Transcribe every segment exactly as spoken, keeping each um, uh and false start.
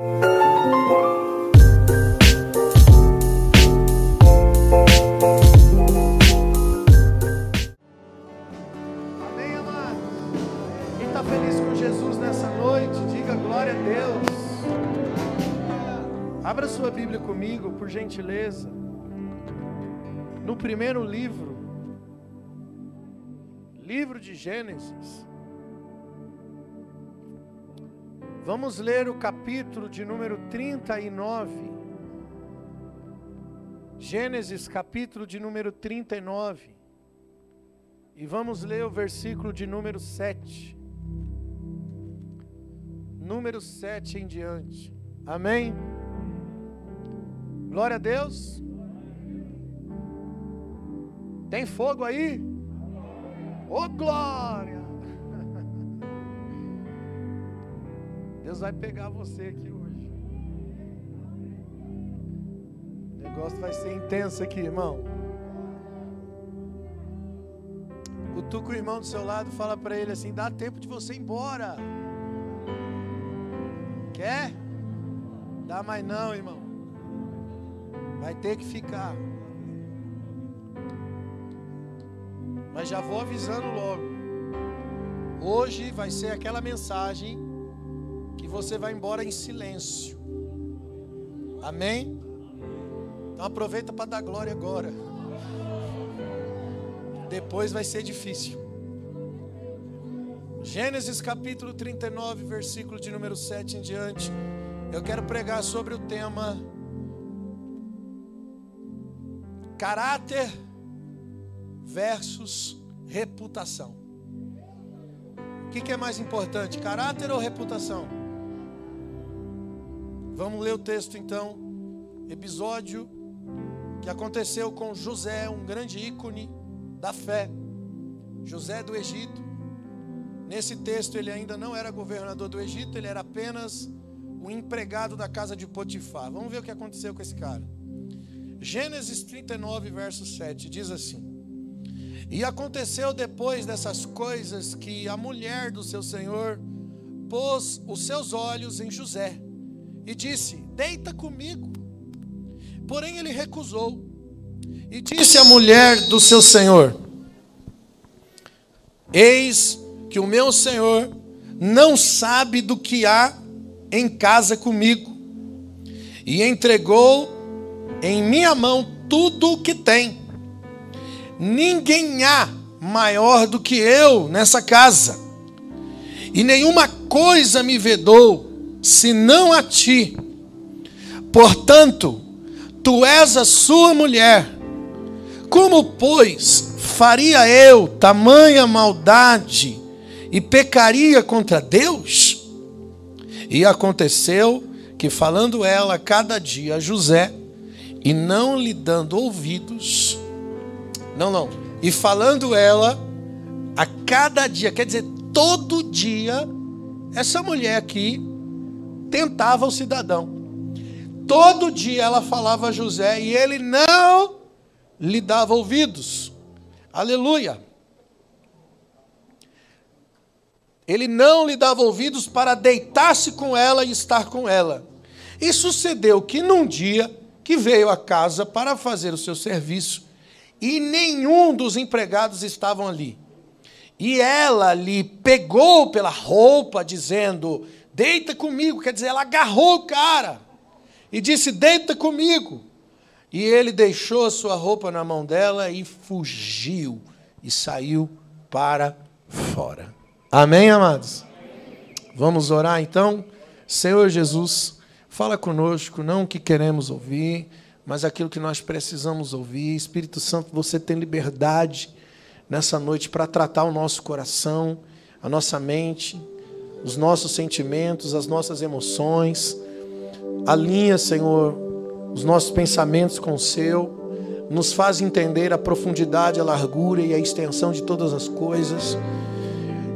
Amém, amado? Quem está feliz com Jesus nessa noite, diga glória a Deus. Abra sua Bíblia comigo, por gentileza, no primeiro livro, livro de Gênesis. Vamos ler o capítulo de número trinta e nove, Gênesis capítulo de número trinta e nove, e vamos ler o versículo de número sete, número sete em diante, amém? Glória a Deus. Tem fogo aí? Ô glória! Deus vai pegar você aqui hoje. O negócio vai ser intenso aqui, irmão. Cutuca o irmão do seu lado, fala para ele assim: dá tempo de você ir embora. Quer? Dá mais não, irmão. Vai ter que ficar. Mas já vou avisando logo. Hoje vai ser aquela mensagem que você vai embora em silêncio, amém? Então aproveita para dar glória agora, depois vai ser difícil. Gênesis capítulo trinta e nove, versículo de número sete em diante. Eu quero pregar sobre o tema caráter versus reputação. O que que é mais importante, caráter ou reputação? Vamos ler o texto então, episódio que aconteceu com José, um grande ícone da fé, José do Egito. Nesse texto ele ainda não era governador do Egito, ele era apenas um empregado da casa de Potifar. Vamos ver o que aconteceu com esse cara. Gênesis trinta e nove, verso sete, diz assim: e aconteceu depois dessas coisas que a mulher do seu senhor pôs os seus olhos em José e disse: deita comigo. Porém ele recusou. E disse a mulher do seu senhor: eis que o meu senhor não sabe do que há em casa comigo, e entregou em minha mão tudo o que tem. Ninguém há maior do que eu nessa casa, e nenhuma coisa me vedou senão a ti. Portanto, tu és a sua mulher. Como, pois, faria eu tamanha maldade e pecaria contra Deus? E aconteceu que, falando ela cada dia a José, e não lhe dando ouvidos, não, não, e falando ela a cada dia, quer dizer, todo dia, essa mulher aqui tentava o cidadão. Todo dia ela falava a José e ele não lhe dava ouvidos. Aleluia. Ele não lhe dava ouvidos para deitar-se com ela e estar com ela. E sucedeu que num dia que veio a casa para fazer o seu serviço, e nenhum dos empregados estavam ali. E ela lhe pegou pela roupa, dizendo: deita comigo. Quer dizer, ela agarrou o cara e disse: deita comigo. E ele deixou a sua roupa na mão dela e fugiu e saiu para fora. Amém, amados? Vamos orar então? Senhor Jesus, fala conosco, não o que queremos ouvir, mas aquilo que nós precisamos ouvir. Espírito Santo, você tem liberdade nessa noite para tratar o nosso coração, a nossa mente, os nossos sentimentos, as nossas emoções. Alinha, Senhor, os nossos pensamentos com o seu. Nos faz entender a profundidade, a largura e a extensão de todas as coisas.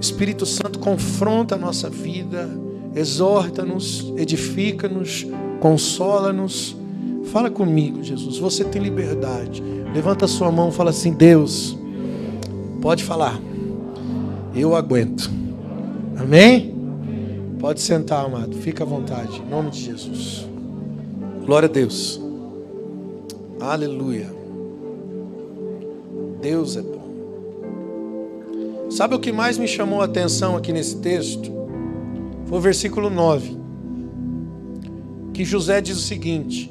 Espírito Santo, confronta a nossa vida, exorta-nos, edifica-nos, consola-nos. Fala comigo, Jesus, você tem liberdade. Levanta a sua mão e fala assim: Deus, pode falar, eu aguento. Amém? Pode sentar, amado. Fica à vontade. Em nome de Jesus. Glória a Deus. Aleluia. Deus é bom. Sabe o que mais me chamou a atenção aqui nesse texto? Foi o versículo nove. Que José diz o seguinte: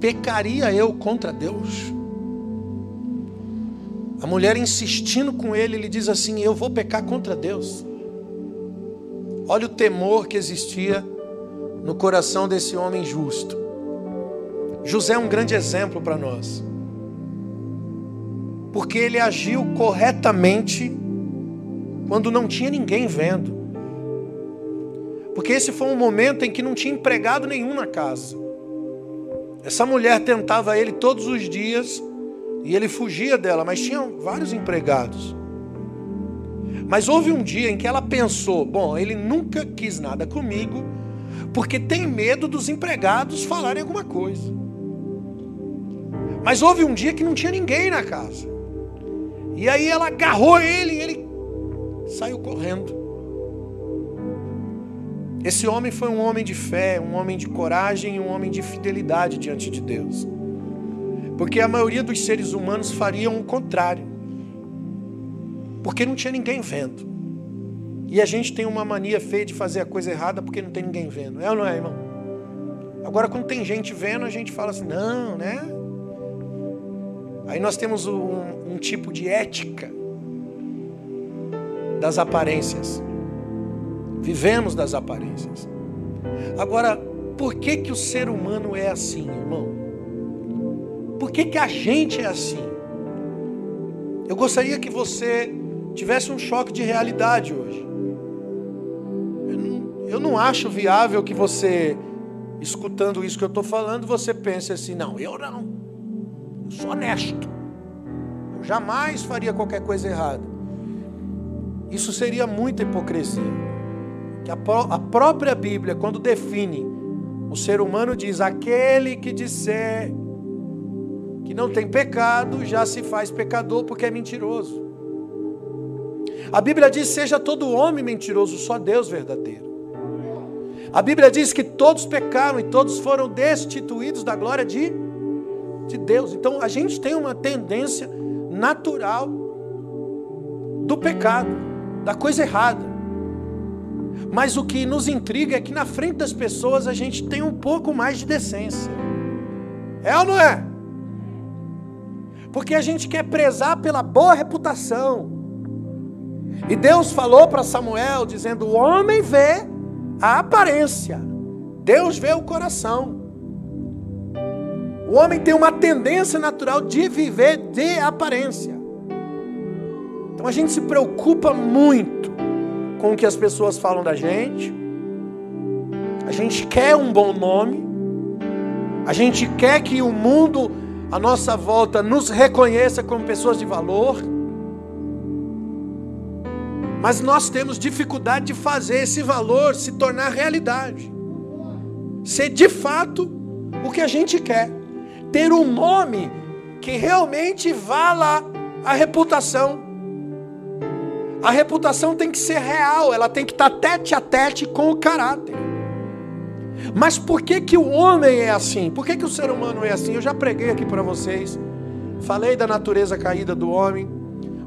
pecaria eu contra Deus? A mulher insistindo com ele, ele diz assim: eu vou pecar contra Deus. Olha o temor que existia no coração desse homem justo. José é um grande exemplo para nós, porque ele agiu corretamente quando não tinha ninguém vendo. Porque esse foi um momento em que não tinha empregado nenhum na casa. Essa mulher tentava ele todos os dias e ele fugia dela, mas tinha vários empregados. Mas houve um dia em que ela pensou: bom, ele nunca quis nada comigo, porque tem medo dos empregados falarem alguma coisa. Mas houve um dia que não tinha ninguém na casa. E aí ela agarrou ele e ele saiu correndo. Esse homem foi um homem de fé, um homem de coragem e um homem de fidelidade diante de Deus. Porque a maioria dos seres humanos fariam o contrário, porque não tinha ninguém vendo. E a gente tem uma mania feia de fazer a coisa errada porque não tem ninguém vendo. É ou não é, irmão? Agora, quando tem gente vendo, a gente fala assim: não, né? Aí nós temos um, um tipo de ética das aparências. Vivemos das aparências. Agora, por que que o ser humano é assim, irmão? Por que que a gente é assim? Eu gostaria que você tivesse um choque de realidade hoje. Eu não, eu não acho viável que você, escutando isso que eu estou falando, você pense assim: não, eu não. Eu sou honesto. Eu jamais faria qualquer coisa errada. Isso seria muita hipocrisia. A, pró a própria Bíblia, quando define o ser humano, diz: aquele que disser que não tem pecado, já se faz pecador, porque é mentiroso. A Bíblia diz: seja todo homem mentiroso, só Deus verdadeiro. A Bíblia diz que todos pecaram e todos foram destituídos da glória de, de Deus. Então a gente tem uma tendência natural do pecado, da coisa errada. Mas o que nos intriga é que na frente das pessoas a gente tem um pouco mais de decência. É ou não é? Porque a gente quer prezar pela boa reputação. E Deus falou para Samuel, dizendo: o homem vê a aparência, Deus vê o coração. O homem tem uma tendência natural de viver de aparência. Então a gente se preocupa muito com o que as pessoas falam da gente. A gente quer um bom nome, a gente quer que o mundo à nossa volta nos reconheça como pessoas de valor, mas nós temos dificuldade de fazer esse valor se tornar realidade, ser de fato o que a gente quer, ter um nome que realmente vala a reputação. A reputação tem que ser real, ela tem que estar tete a tete com o caráter. Mas por que que o homem é assim? Por que que o ser humano é assim? Eu já preguei aqui para vocês, falei da natureza caída do homem,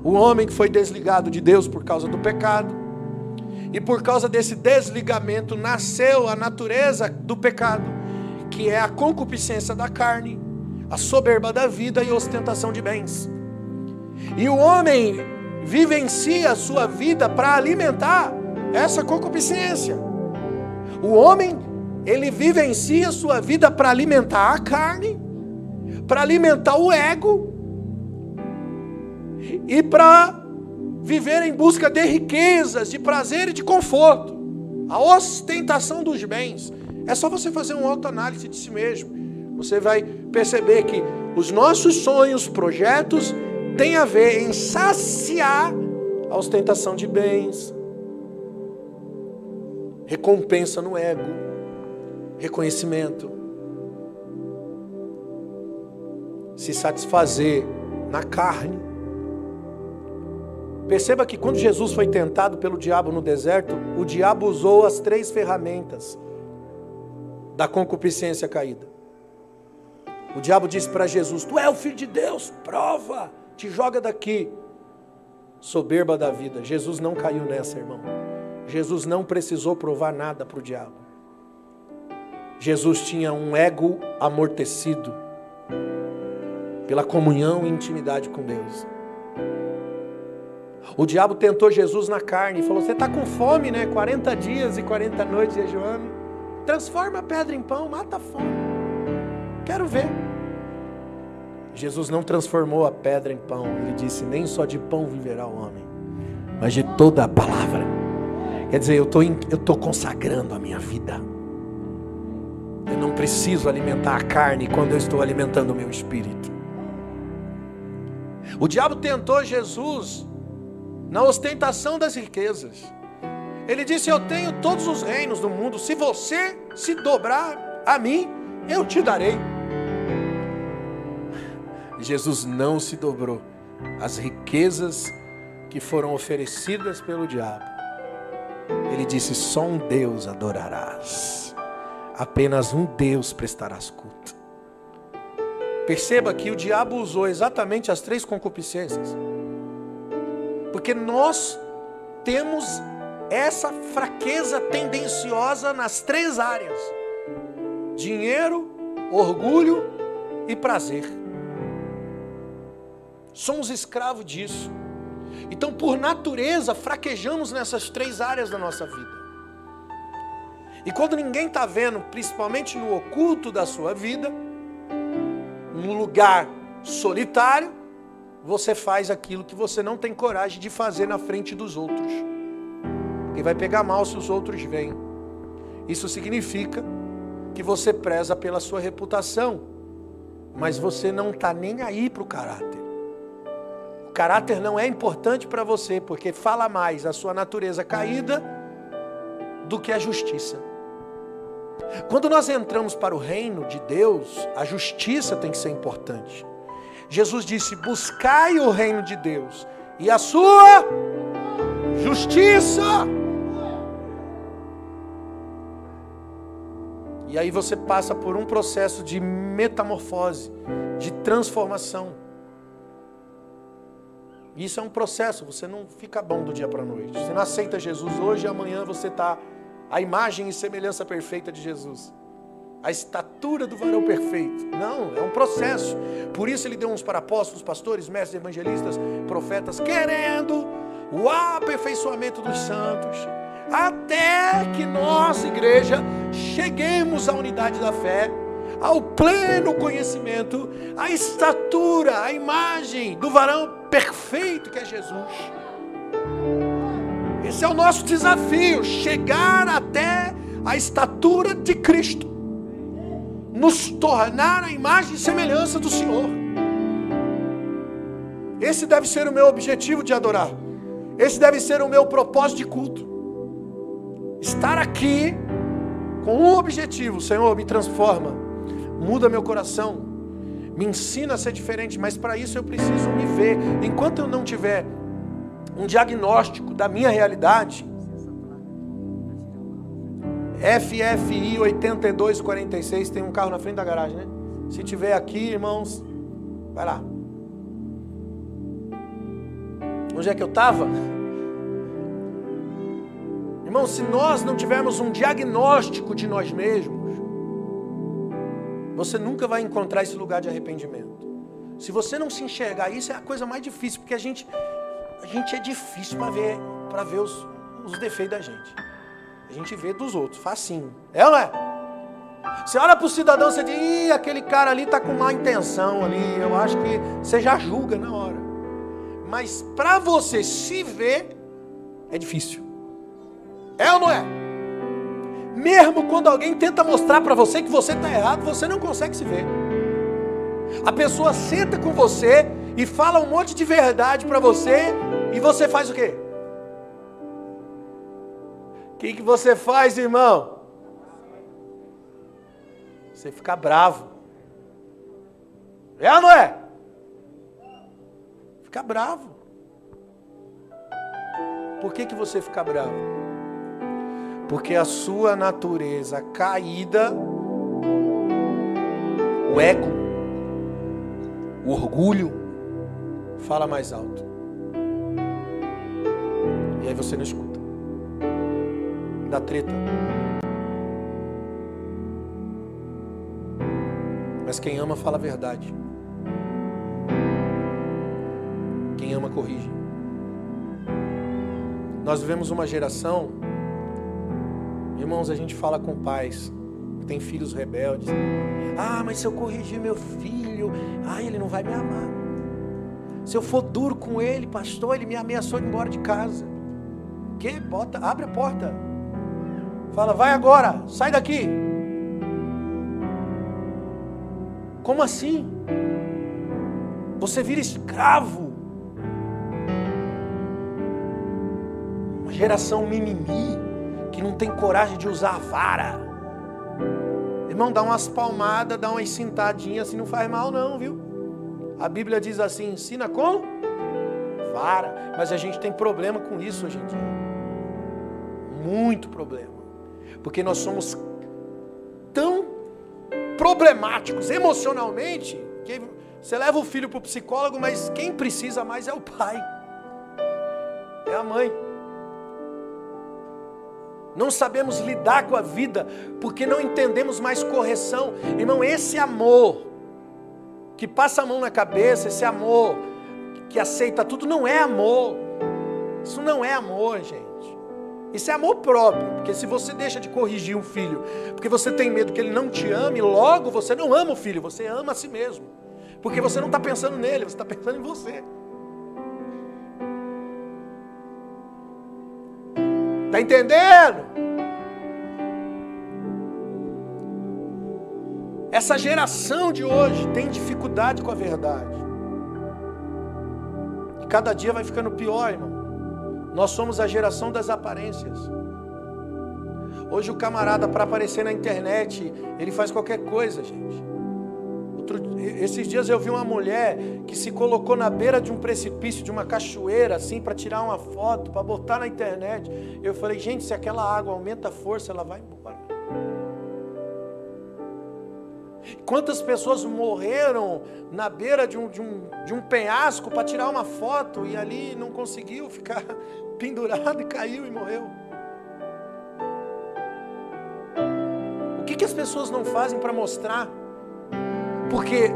o homem que foi desligado de Deus por causa do pecado, e por causa desse desligamento nasceu a natureza do pecado, que é a concupiscência da carne, a soberba da vida e a ostentação de bens. E o homem vivencia a sua vida para alimentar essa concupiscência. O homem, ele vivencia a sua vida para alimentar a carne, para alimentar o ego e para viver em busca de riquezas, de prazer e de conforto. A ostentação dos bens. É só você fazer uma autoanálise de si mesmo. Você vai perceber que os nossos sonhos, projetos, tem a ver em saciar a ostentação de bens, recompensa no ego, reconhecimento, se satisfazer na carne. Perceba que quando Jesus foi tentado pelo diabo no deserto, o diabo usou as três ferramentas da concupiscência caída. O diabo disse para Jesus: tu é o filho de Deus, prova, te joga daqui. Soberba da vida. Jesus não caiu nessa, irmão. Jesus não precisou provar nada para o diabo. Jesus tinha um ego amortecido pela comunhão e intimidade com Deus. O diabo tentou Jesus na carne e falou: você está com fome, né? quarenta dias e quarenta noites jejuando. Transforma a pedra em pão, mata a fome. Quero ver. Jesus não transformou a pedra em pão. Ele disse: nem só de pão viverá o homem, mas de toda a palavra. Quer dizer, eu tô, eu tô consagrando a minha vida. Eu não preciso alimentar a carne quando eu estou alimentando o meu espírito. O diabo tentou Jesus na ostentação das riquezas. Ele disse: eu tenho todos os reinos do mundo, se você se dobrar a mim, eu te darei. Jesus não se dobrou às riquezas que foram oferecidas pelo diabo. Ele disse: só um Deus adorarás, apenas um Deus prestarás culto. Perceba que o diabo usou exatamente as três concupiscências, porque nós temos essa fraqueza tendenciosa nas três áreas: dinheiro, orgulho e prazer. Somos escravos disso. Então, por natureza, fraquejamos nessas três áreas da nossa vida. E quando ninguém está vendo, principalmente no oculto da sua vida, num lugar solitário, você faz aquilo que você não tem coragem de fazer na frente dos outros. E vai pegar mal se os outros veem. Isso significa que você preza pela sua reputação, mas você não está nem aí para o caráter. O caráter não é importante para você, porque fala mais a sua natureza caída do que a justiça. Quando nós entramos para o reino de Deus, a justiça tem que ser importante. Jesus disse: buscai o reino de Deus e a sua justiça. E aí você passa por um processo de metamorfose, de transformação. Isso é um processo, você não fica bom do dia para a noite. Você não aceita Jesus hoje e amanhã você está a imagem e semelhança perfeita de Jesus. A estatura do varão perfeito. Não, é um processo. Por isso ele deu uns para apóstolos, pastores, mestres, evangelistas, profetas, querendo o aperfeiçoamento dos santos, até que nós, igreja, cheguemos à unidade da fé, ao pleno conhecimento, à estatura, à imagem do varão perfeito. perfeito que é Jesus. Esse é o nosso desafio, chegar até a estatura de Cristo, nos tornar a imagem e semelhança do Senhor. Esse deve ser o meu objetivo de adorar, esse deve ser o meu propósito de culto, estar aqui com um objetivo: Senhor, me transforma, muda meu coração, me ensina a ser diferente, mas para isso eu preciso me ver. Enquanto eu não tiver um diagnóstico da minha realidade, F F I oitenta e dois quarenta e seis, tem um carro na frente da garagem, né? Se tiver aqui, irmãos, vai lá. Onde é que eu estava? Irmãos, se nós não tivermos um diagnóstico de nós mesmos, você nunca vai encontrar esse lugar de arrependimento. Se você não se enxergar, isso é a coisa mais difícil, porque a gente, a gente é difícil para ver, para ver os, os defeitos da gente. A gente vê dos outros, facinho. É ou não é? Você olha para o cidadão e você diz: ih, aquele cara ali está com má intenção ali. Eu acho que você já julga na hora. Mas para você se ver, é difícil. É ou não é? Mesmo quando alguém tenta mostrar para você que você está errado, você não consegue se ver. A pessoa senta com você e fala um monte de verdade para você, e você faz o quê? O que, que você faz, irmão? Você fica bravo. É ou não é? Fica bravo. Por que que você fica bravo? Porque a sua natureza caída, o ego, o orgulho, fala mais alto. E aí você não escuta. Dá treta. Mas quem ama fala a verdade. Quem ama corrige. Nós vivemos uma geração, irmãos, a gente fala com pais que tem filhos rebeldes. Ah, mas se eu corrigir meu filho, ah, ele não vai me amar. Se eu for duro com ele, pastor, ele me ameaçou de ir embora de casa. Que? Bota, abre a porta. Fala, vai agora, sai daqui. Como assim? Você vira escravo. Geração mimimi, que não tem coragem de usar a vara. Irmão, dá umas palmadas, dá umas cintadinhas, assim não faz mal não, viu? A Bíblia diz assim, ensina com vara. Mas a gente tem problema com isso hoje em dia. Muito problema. Porque nós somos tão problemáticos emocionalmente, que você leva o filho para o psicólogo, mas quem precisa mais é o pai. É a mãe. Não sabemos lidar com a vida, porque não entendemos mais correção. Irmão, esse amor que passa a mão na cabeça, esse amor que aceita tudo, não é amor. Isso não é amor, gente. Isso é amor próprio, porque se você deixa de corrigir um filho, porque você tem medo que ele não te ame, logo você não ama o filho, você ama a si mesmo. Porque você não está pensando nele, você está pensando em você. Está entendendo? Essa geração de hoje tem dificuldade com a verdade. E cada dia vai ficando pior, irmão. Nós somos a geração das aparências. Hoje o camarada, para aparecer na internet, ele faz qualquer coisa, gente. Outro, esses dias eu vi uma mulher que se colocou na beira de um precipício, de uma cachoeira, assim, para tirar uma foto, para botar na internet. Eu falei, gente, se aquela água aumenta a força, ela vai embora. Quantas pessoas morreram na beira de um, de um, de um penhasco para tirar uma foto e ali não conseguiu ficar pendurado e caiu e morreu. O que que as pessoas não fazem para mostrar? Porque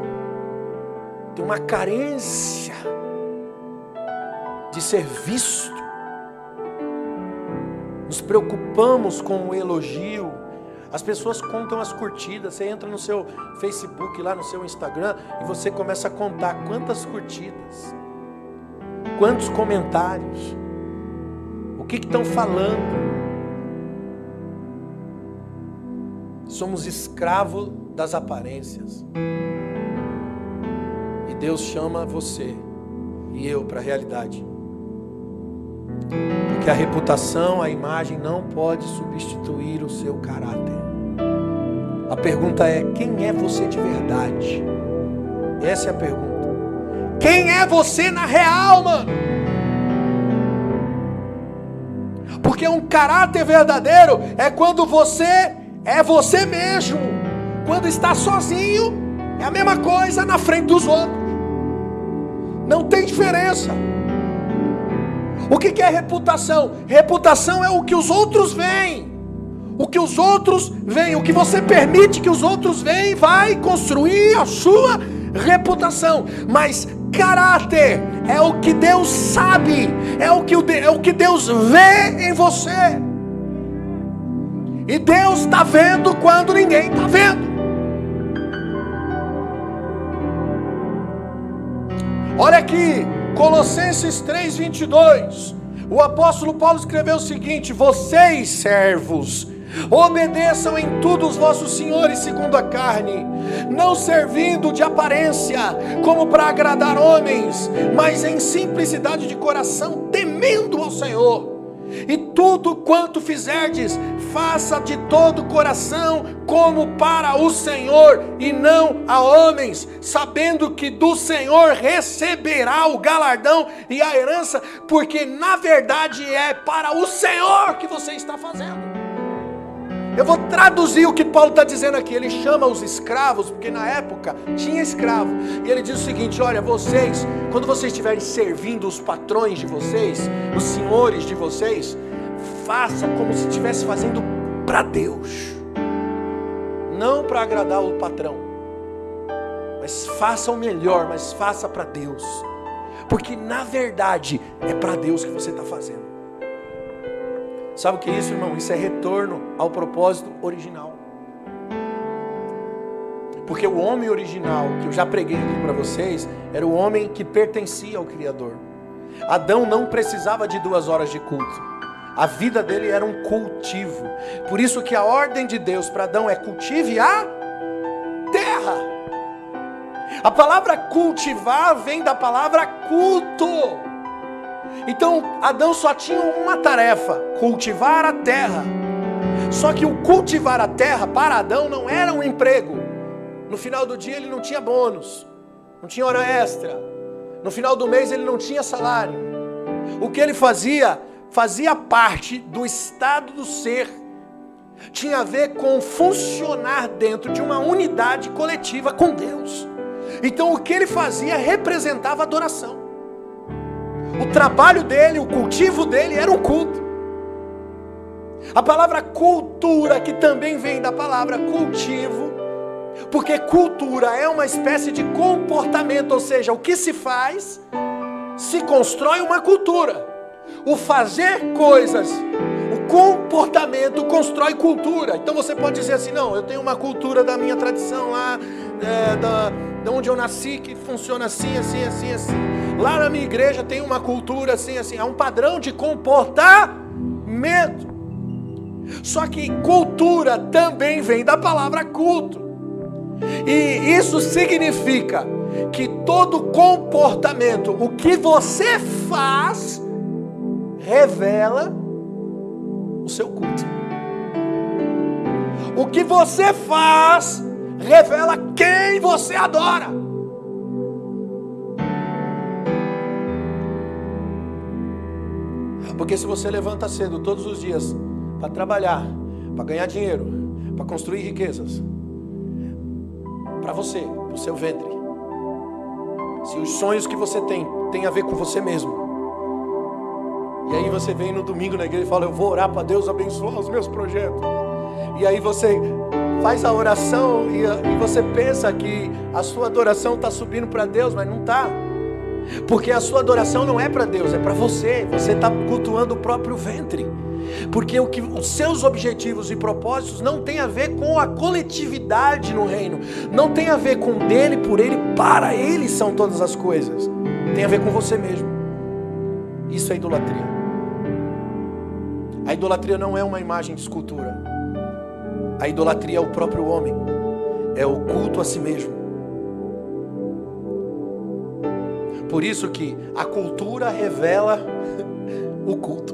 tem uma carência de ser visto. Nos preocupamos com o elogio. As pessoas contam as curtidas. Você entra no seu Facebook, lá no seu Instagram, e você começa a contar quantas curtidas, quantos comentários, o que que estão falando. Somos escravos das aparências. Deus chama você e eu para a realidade. Porque a reputação, a imagem não pode substituir o seu caráter. A pergunta é, quem é você de verdade? Essa é a pergunta. Quem é você na real, mano? Porque um caráter verdadeiro é quando você é você mesmo. Quando está sozinho, é a mesma coisa na frente dos outros. Não tem diferença. O que que é reputação? Reputação é o que os outros veem. O que os outros veem, o que você permite que os outros veem, vai construir a sua reputação. Mas caráter é o que Deus sabe, é o que, o de, é o que Deus vê em você. E Deus está vendo quando ninguém está vendo. Olha aqui, Colossenses três, vinte e dois, o apóstolo Paulo escreveu o seguinte: vocês, servos, obedeçam em tudo os vossos senhores segundo a carne, não servindo de aparência, como para agradar homens, mas em simplicidade de coração, temendo ao Senhor, e Tudo quanto fizerdes, faça de todo o coração, como para o Senhor e não a homens, sabendo que do Senhor receberá o galardão e a herança, porque na verdade é para o Senhor que você está fazendo. Eu vou traduzir o que Paulo está dizendo aqui. Ele chama os escravos, porque na época tinha escravo, e ele diz o seguinte: olha, vocês, quando vocês estiverem servindo os patrões de vocês, os senhores de vocês, faça como se estivesse fazendo para Deus, não para agradar o patrão, mas faça o melhor, mas faça para Deus, porque na verdade é para Deus que você está fazendo. Sabe o que é isso, irmão? Isso é retorno ao propósito original, porque o homem original, que eu já preguei aqui para vocês, era o homem que pertencia ao Criador. Adão não precisava de duas horas de culto. A vida dele era um cultivo. Por isso que a ordem de Deus para Adão é: cultive a terra. A palavra cultivar vem da palavra culto. Então Adão só tinha uma tarefa: cultivar a terra. Só que o cultivar a terra para Adão não era um emprego. No final do dia ele não tinha bônus, não tinha hora extra. No final do mês ele não tinha salário. O que ele fazia? Fazia parte do estado do ser, tinha a ver com funcionar dentro de uma unidade coletiva com Deus. Então o que ele fazia representava adoração. O trabalho dele, o cultivo dele era um culto. A palavra cultura, que também vem da palavra cultivo, porque cultura é uma espécie de comportamento, ou seja, o que se faz, se constrói uma cultura. O fazer coisas, o comportamento constrói cultura. Então você pode dizer assim: não, eu tenho uma cultura da minha tradição lá, é, da, da onde eu nasci, que funciona assim, assim, assim, assim. Lá na minha igreja tem uma cultura assim, assim. É um padrão de comportamento. Só que cultura também vem da palavra culto. E isso significa que todo comportamento, o que você faz, revela o seu culto. O que você faz revela quem você adora. Porque se você levanta cedo todos os dias para trabalhar, para ganhar dinheiro, para construir riquezas, para você, para o seu ventre, se os sonhos que você tem têm a ver com você mesmo, e aí você vem no domingo na igreja e fala: eu vou orar para Deus abençoar os meus projetos. E aí você faz a oração e, e você pensa que a sua adoração está subindo para Deus, mas não está. Porque a sua adoração não é para Deus, é para você. Você está cultuando o próprio ventre. Porque o que, os seus objetivos e propósitos não tem a ver com a coletividade no reino. Não tem a ver com dele, por ele, para ele são todas as coisas. Tem a ver com você mesmo. Isso é idolatria. A idolatria não é uma imagem de escultura. A idolatria é o próprio homem. É o culto a si mesmo. Por isso que a cultura revela o culto.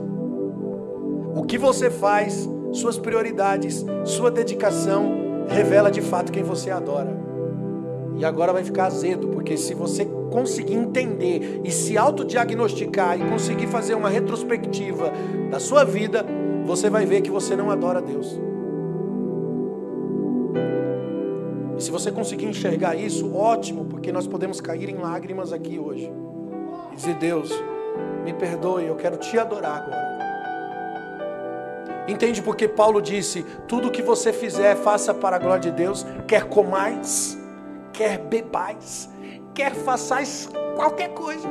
O que você faz, suas prioridades, sua dedicação, revela de fato quem você adora. E agora vai ficar azedo, porque se você conseguir entender e se autodiagnosticar e conseguir fazer uma retrospectiva da sua vida, você vai ver que você não adora a Deus. E se você conseguir enxergar isso, ótimo, porque nós podemos cair em lágrimas aqui hoje e dizer: Deus, me perdoe, eu quero te adorar agora. Entende porque Paulo disse: tudo que você fizer, faça para a glória de Deus, quer comais, quer bebais, quer façais qualquer coisa,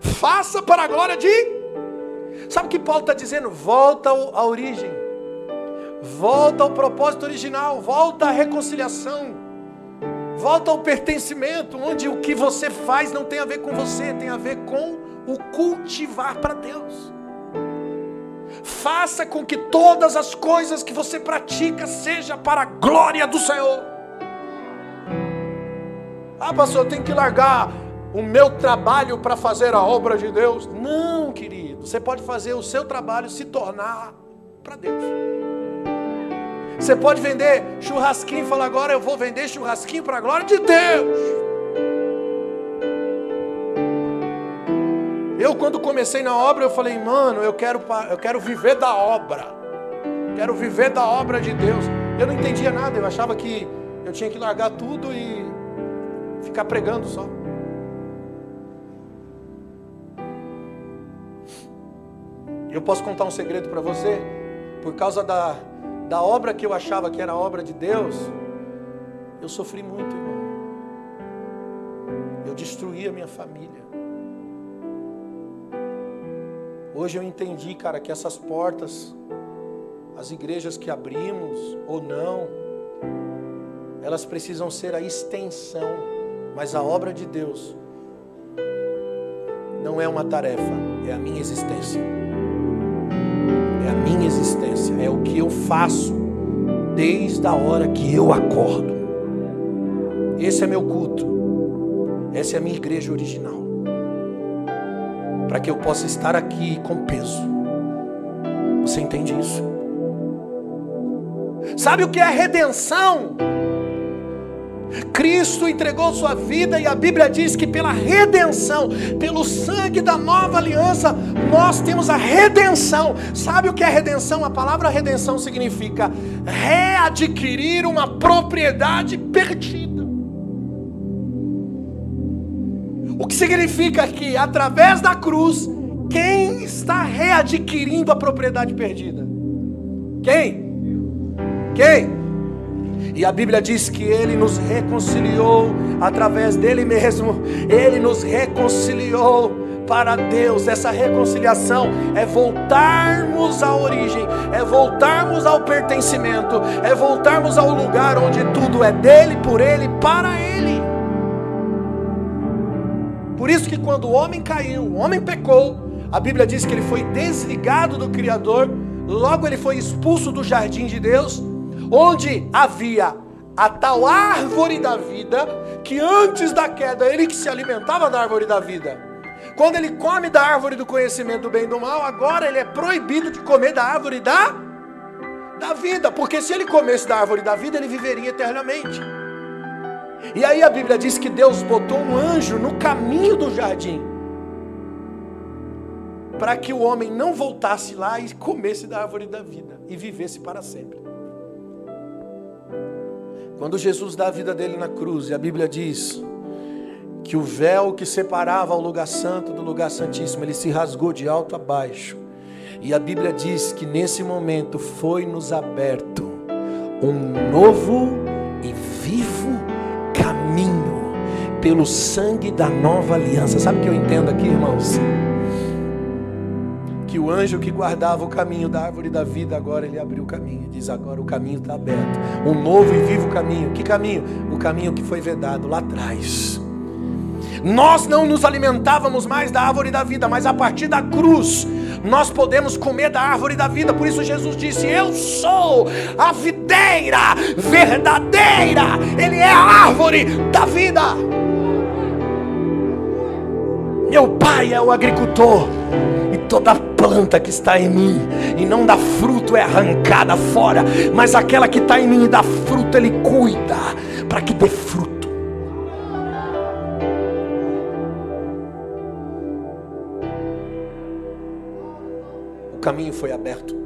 faça para a glória de... Sabe o que Paulo está dizendo? Volta à origem, volta ao propósito original, volta à reconciliação, volta ao pertencimento, onde o que você faz não tem a ver com você, tem a ver com o cultivar para Deus. Faça com que todas as coisas que você pratica seja para a glória do Senhor. Ah, pastor, eu tenho que largar o meu trabalho para fazer a obra de Deus. Não, querido, você pode fazer o seu trabalho se tornar para Deus. Você pode vender churrasquinho e falar: agora eu vou vender churrasquinho para a glória de Deus. Eu, quando comecei na obra, eu falei: mano, eu quero, eu quero viver da obra. Quero viver da obra de Deus. Eu não entendia nada, eu achava que eu tinha que largar tudo e ficar pregando só. Eu posso contar um segredo para você? Por causa da, da obra que eu achava que era a obra de Deus, eu sofri muito, irmão. Eu destruí a minha família. Hoje eu entendi, cara, que essas portas, as igrejas que abrimos ou não, elas precisam ser a extensão, mas a obra de Deus não é uma tarefa, é a minha existência. É a minha existência, é o que eu faço desde a hora que eu acordo. Esse é meu culto, essa é a minha igreja original, para que eu possa estar aqui com peso. Você entende isso? Sabe o que é a redenção? Cristo entregou sua vida, e a Bíblia diz que pela redenção, pelo sangue da nova aliança, nós temos a redenção. Sabe o que é redenção? A palavra redenção significa readquirir uma propriedade perdida. O que significa que, através da cruz, quem está readquirindo a propriedade perdida? Quem? Quem? E a Bíblia diz que Ele nos reconciliou através dele mesmo. Ele nos reconciliou para Deus. Essa reconciliação é voltarmos à origem, é voltarmos ao pertencimento, é voltarmos ao lugar onde tudo é dele, por ele, para ele. Por isso que, quando o homem caiu, o homem pecou, a Bíblia diz que ele foi desligado do Criador, logo ele foi expulso do jardim de Deus, onde havia a tal árvore da vida, que antes da queda ele que se alimentava da árvore da vida. Quando ele come da árvore do conhecimento do bem e do mal, agora ele é proibido de comer da árvore da, da vida, porque se ele comesse da árvore da vida, ele viveria eternamente. E aí a Bíblia diz que Deus botou um anjo no caminho do jardim, para que o homem não voltasse lá e comesse da árvore da vida, e vivesse para sempre. Quando Jesus dá a vida dele na cruz, e a Bíblia diz que o véu que separava o lugar santo do lugar santíssimo, ele se rasgou de alto a baixo. E a Bíblia diz que nesse momento foi-nos aberto um novo e vivo caminho pelo sangue da nova aliança. Sabe o que eu entendo aqui, irmãos? Que o anjo que guardava o caminho da árvore da vida, agora ele abriu o caminho. Diz: agora o caminho está aberto. Um novo e vivo caminho. Que caminho? O caminho que foi vedado lá atrás. Nós não nos alimentávamos mais da árvore da vida, mas a partir da cruz nós podemos comer da árvore da vida. Por isso Jesus disse: eu sou a videira verdadeira. Ele é a árvore da vida. Meu pai é o agricultor. Toda planta que está em mim e não dá fruto é arrancada fora, mas aquela que está em mim e dá fruto, ele cuida para que dê fruto. O caminho foi aberto.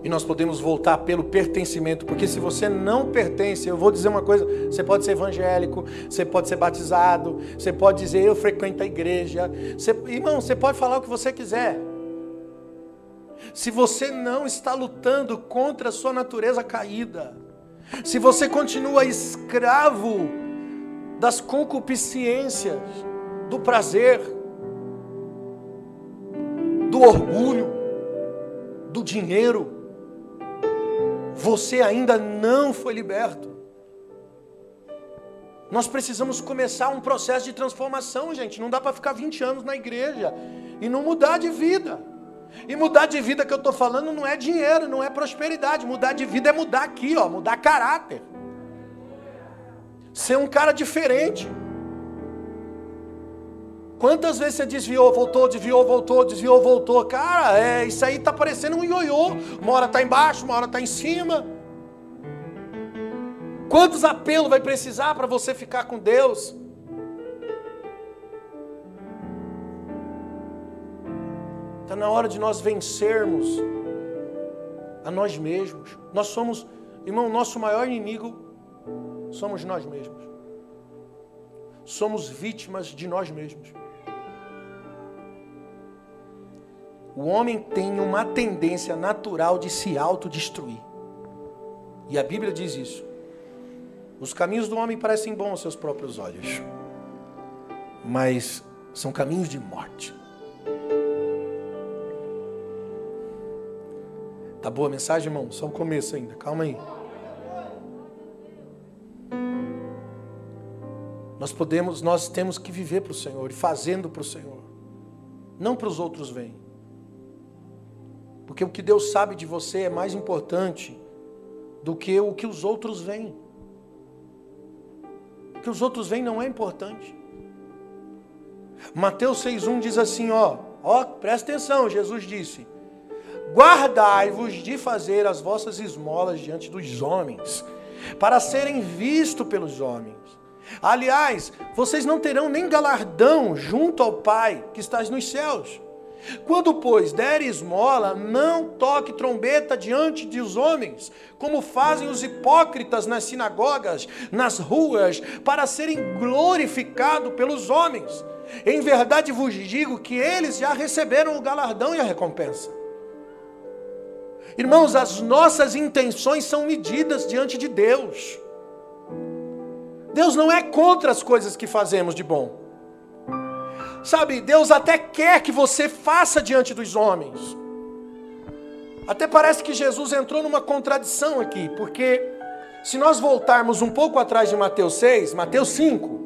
E nós podemos voltar pelo pertencimento, porque se você não pertence, eu vou dizer uma coisa, você pode ser evangélico, você pode ser batizado, você pode dizer: eu frequento a igreja, você, irmão, você pode falar o que você quiser. Se você não está lutando contra a sua natureza caída, se você continua escravo das concupiscências, do prazer, do orgulho, do dinheiro, você ainda não foi liberto. Nós precisamos começar um processo de transformação, gente. Não dá para ficar vinte anos na igreja e não mudar de vida. E mudar de vida que eu estou falando não é dinheiro, não é prosperidade. Mudar de vida é mudar aqui, ó, mudar caráter. ser um cara diferente. Quantas vezes você desviou, voltou, desviou, voltou, desviou, voltou. Cara, é, isso aí está parecendo um ioiô. Uma hora está embaixo, uma hora está em cima. Quantos apelos vai precisar para você ficar com Deus? Está na hora de nós vencermos a nós mesmos. Nós somos, irmão, nosso maior inimigo somos nós mesmos. Somos vítimas de nós mesmos. O homem tem uma tendência natural de se autodestruir. E a Bíblia diz isso. Os caminhos do homem parecem bons aos seus próprios olhos, mas são caminhos de morte. Tá boa a mensagem, irmão? Só o começo ainda, calma aí. Nós podemos, nós temos que viver para o Senhor, e fazendo para o Senhor. Não para os outros vêm. Porque o que Deus sabe de você é mais importante do que o que os outros veem. O que os outros veem não é importante. Mateus seis um diz assim, ó, ó, presta atenção, Jesus disse, guardai-vos de fazer as vossas esmolas diante dos homens, para serem vistos pelos homens. Aliás, vocês não terão nem galardão junto ao Pai que estás nos céus. Quando, pois, der esmola, não toque trombeta diante dos homens, como fazem os hipócritas nas sinagogas, nas ruas, para serem glorificados pelos homens. Em verdade vos digo que eles já receberam o galardão e a recompensa. Irmãos, as nossas intenções são medidas diante de Deus. Deus não é contra as coisas que fazemos de bom. Sabe, Deus até quer que você faça diante dos homens. Até parece que Jesus entrou numa contradição aqui, porque se nós voltarmos um pouco atrás de Mateus seis, Mateus cinco,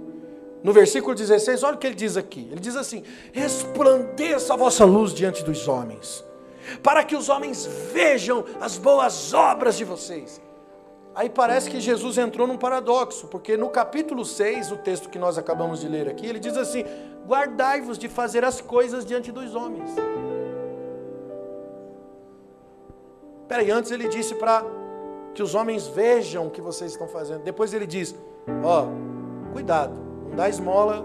no versículo dezesseis, olha o que ele diz aqui. Ele diz assim, resplandeça a vossa luz diante dos homens, para que os homens vejam as boas obras de vocês. Aí parece que Jesus entrou num paradoxo, porque no capítulo seis, o texto que nós acabamos de ler aqui, ele diz assim, guardai-vos de fazer as coisas diante dos homens. Peraí, antes ele disse para que os homens vejam o que vocês estão fazendo. Depois ele diz, ó, cuidado, não dá esmola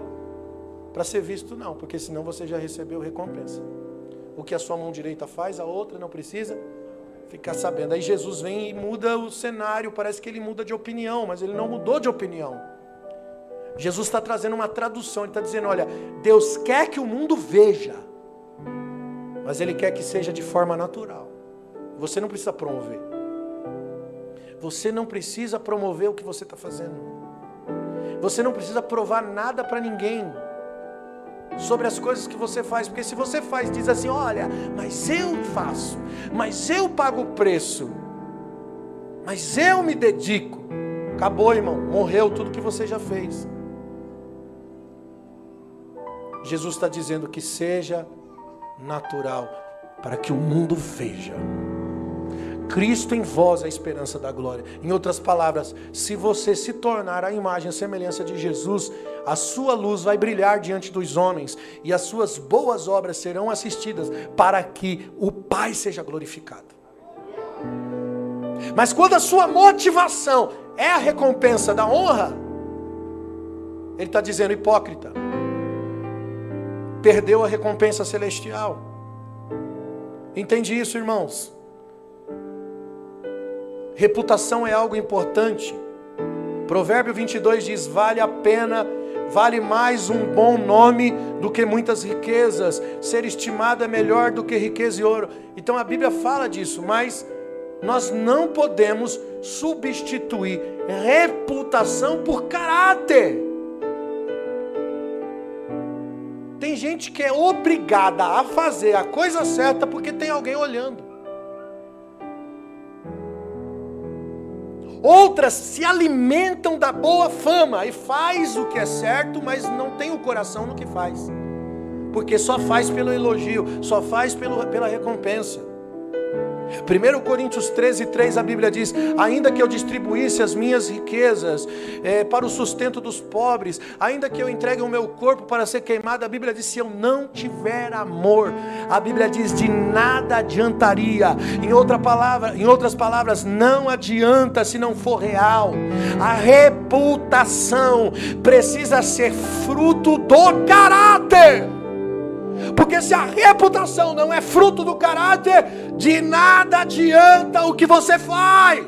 para ser visto não, porque senão você já recebeu recompensa. O que a sua mão direita faz, a outra não precisa ficar sabendo. Aí Jesus vem e muda o cenário, parece que ele muda de opinião, mas ele não mudou de opinião. Jesus está trazendo uma tradução, ele está dizendo, olha, Deus quer que o mundo veja, mas ele quer que seja de forma natural. Você não precisa promover. Você não precisa promover o que você está fazendo. Você não precisa provar nada para ninguém sobre as coisas que você faz, porque se você faz, diz assim, olha, mas eu faço, mas eu pago o preço, mas eu me dedico, acabou, irmão, morreu tudo que você já fez. Jesus está dizendo que seja natural, para que o mundo veja, Cristo em vós, a esperança da glória. Em outras palavras, se você se tornar a imagem e semelhança de Jesus, a sua luz vai brilhar diante dos homens e as suas boas obras serão assistidas para que o Pai seja glorificado. Mas quando a sua motivação é a recompensa da honra, ele está dizendo, hipócrita, perdeu a recompensa celestial. Entende isso, irmãos? Reputação é algo importante. Provérbio vinte e dois diz, vale a pena, vale mais um bom nome do que muitas riquezas. Ser estimado é melhor do que riqueza e ouro. Então a Bíblia fala disso, mas nós não podemos substituir reputação por caráter. Tem gente que é obrigada a fazer a coisa certa porque tem alguém olhando. Outras se alimentam da boa fama e faz o que é certo, mas não tem o coração no que faz. Porque só faz pelo elogio, só faz pelo, pela recompensa. primeira Coríntios treze, três, a Bíblia diz: ainda que eu distribuísse as minhas riquezas é, para o sustento dos pobres, ainda que eu entregue o meu corpo para ser queimado, a Bíblia diz, se eu não tiver amor, a Bíblia diz, de nada adiantaria. Em, outra palavra, em outras palavras, não adianta se não for real. A reputação precisa ser fruto do caráter. Porque se a reputação não é fruto do caráter, de nada adianta o que você faz.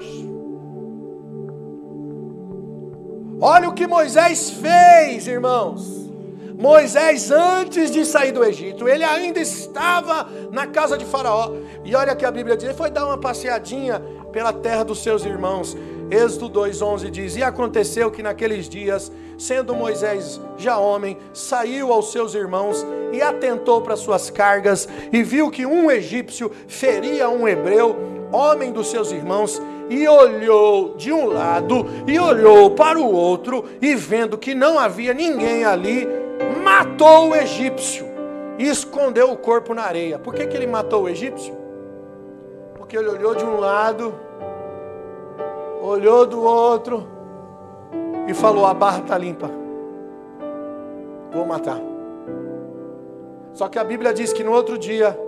Olha o que Moisés fez, irmãos. Moisés, antes de sair do Egito, ele ainda estava na casa de Faraó. E olha que a Bíblia diz, ele foi dar uma passeadinha pela terra dos seus irmãos. Êxodo dois, onze diz, e aconteceu que naqueles dias, sendo Moisés já homem, saiu aos seus irmãos e atentou para suas cargas, e viu que um egípcio feria um hebreu, homem dos seus irmãos, e olhou de um lado, e olhou para o outro, e vendo que não havia ninguém ali, matou o egípcio, e escondeu o corpo na areia. Por que que ele matou o egípcio? Porque ele olhou de um lado, olhou do outro e falou, a barra está limpa, vou matar. Só que a Bíblia diz que no outro dia,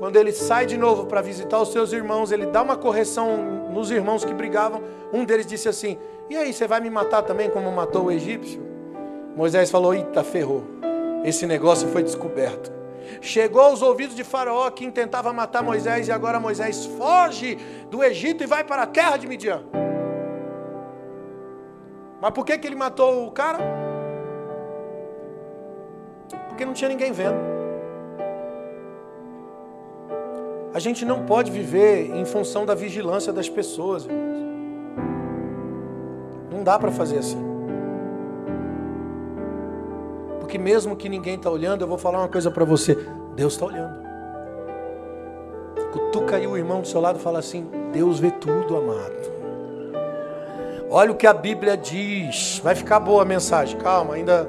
quando ele sai de novo para visitar os seus irmãos, ele dá uma correção nos irmãos que brigavam. Um deles disse assim, e aí, você vai me matar também como matou o egípcio? Moisés falou, eita, ferrou, esse negócio foi descoberto. Chegou aos ouvidos de Faraó, que intentava matar Moisés, e agora Moisés foge do Egito e vai para a terra de Midian. Mas por que que ele matou o cara? Porque não tinha ninguém vendo. A gente não pode viver em função da vigilância das pessoas, irmãos. Não dá para fazer assim. Porque mesmo que ninguém está olhando, eu vou falar uma coisa para você. Deus está olhando. Cutuca aí o irmão do seu lado e fala assim, Deus vê tudo, amado. Olha o que a Bíblia diz. Vai ficar boa a mensagem. Calma, ainda,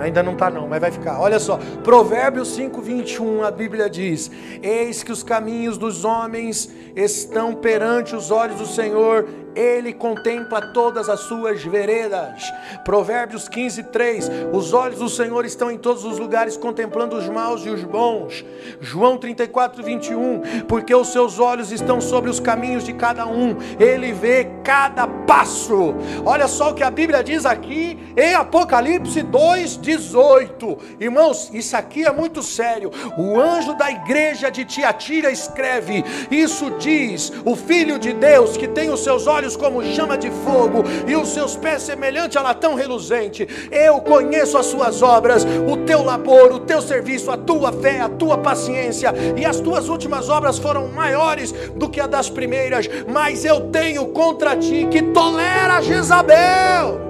ainda não está não, mas vai ficar. Olha só, Provérbios cinco, vinte e um, a Bíblia diz, eis que os caminhos dos homens estão perante os olhos do Senhor, Ele contempla todas as suas veredas. Provérbios quinze, três. Os olhos do Senhor estão em todos os lugares, contemplando os maus e os bons. João trinta e quatro, vinte e um. Porque os seus olhos estão sobre os caminhos de cada um. Ele vê cada passo. Olha só o que a Bíblia diz aqui em Apocalipse dois, dezoito. Irmãos, isso aqui é muito sério. O anjo da igreja de Tiatira escreve. Isso diz o Filho de Deus que tem os seus olhos como chama de fogo e os seus pés semelhante a latão reluzente. Eu conheço as suas obras, o teu labor, o teu serviço, a tua fé, a tua paciência, e as tuas últimas obras foram maiores do que a das primeiras, mas eu tenho contra ti que tolera Jezabel,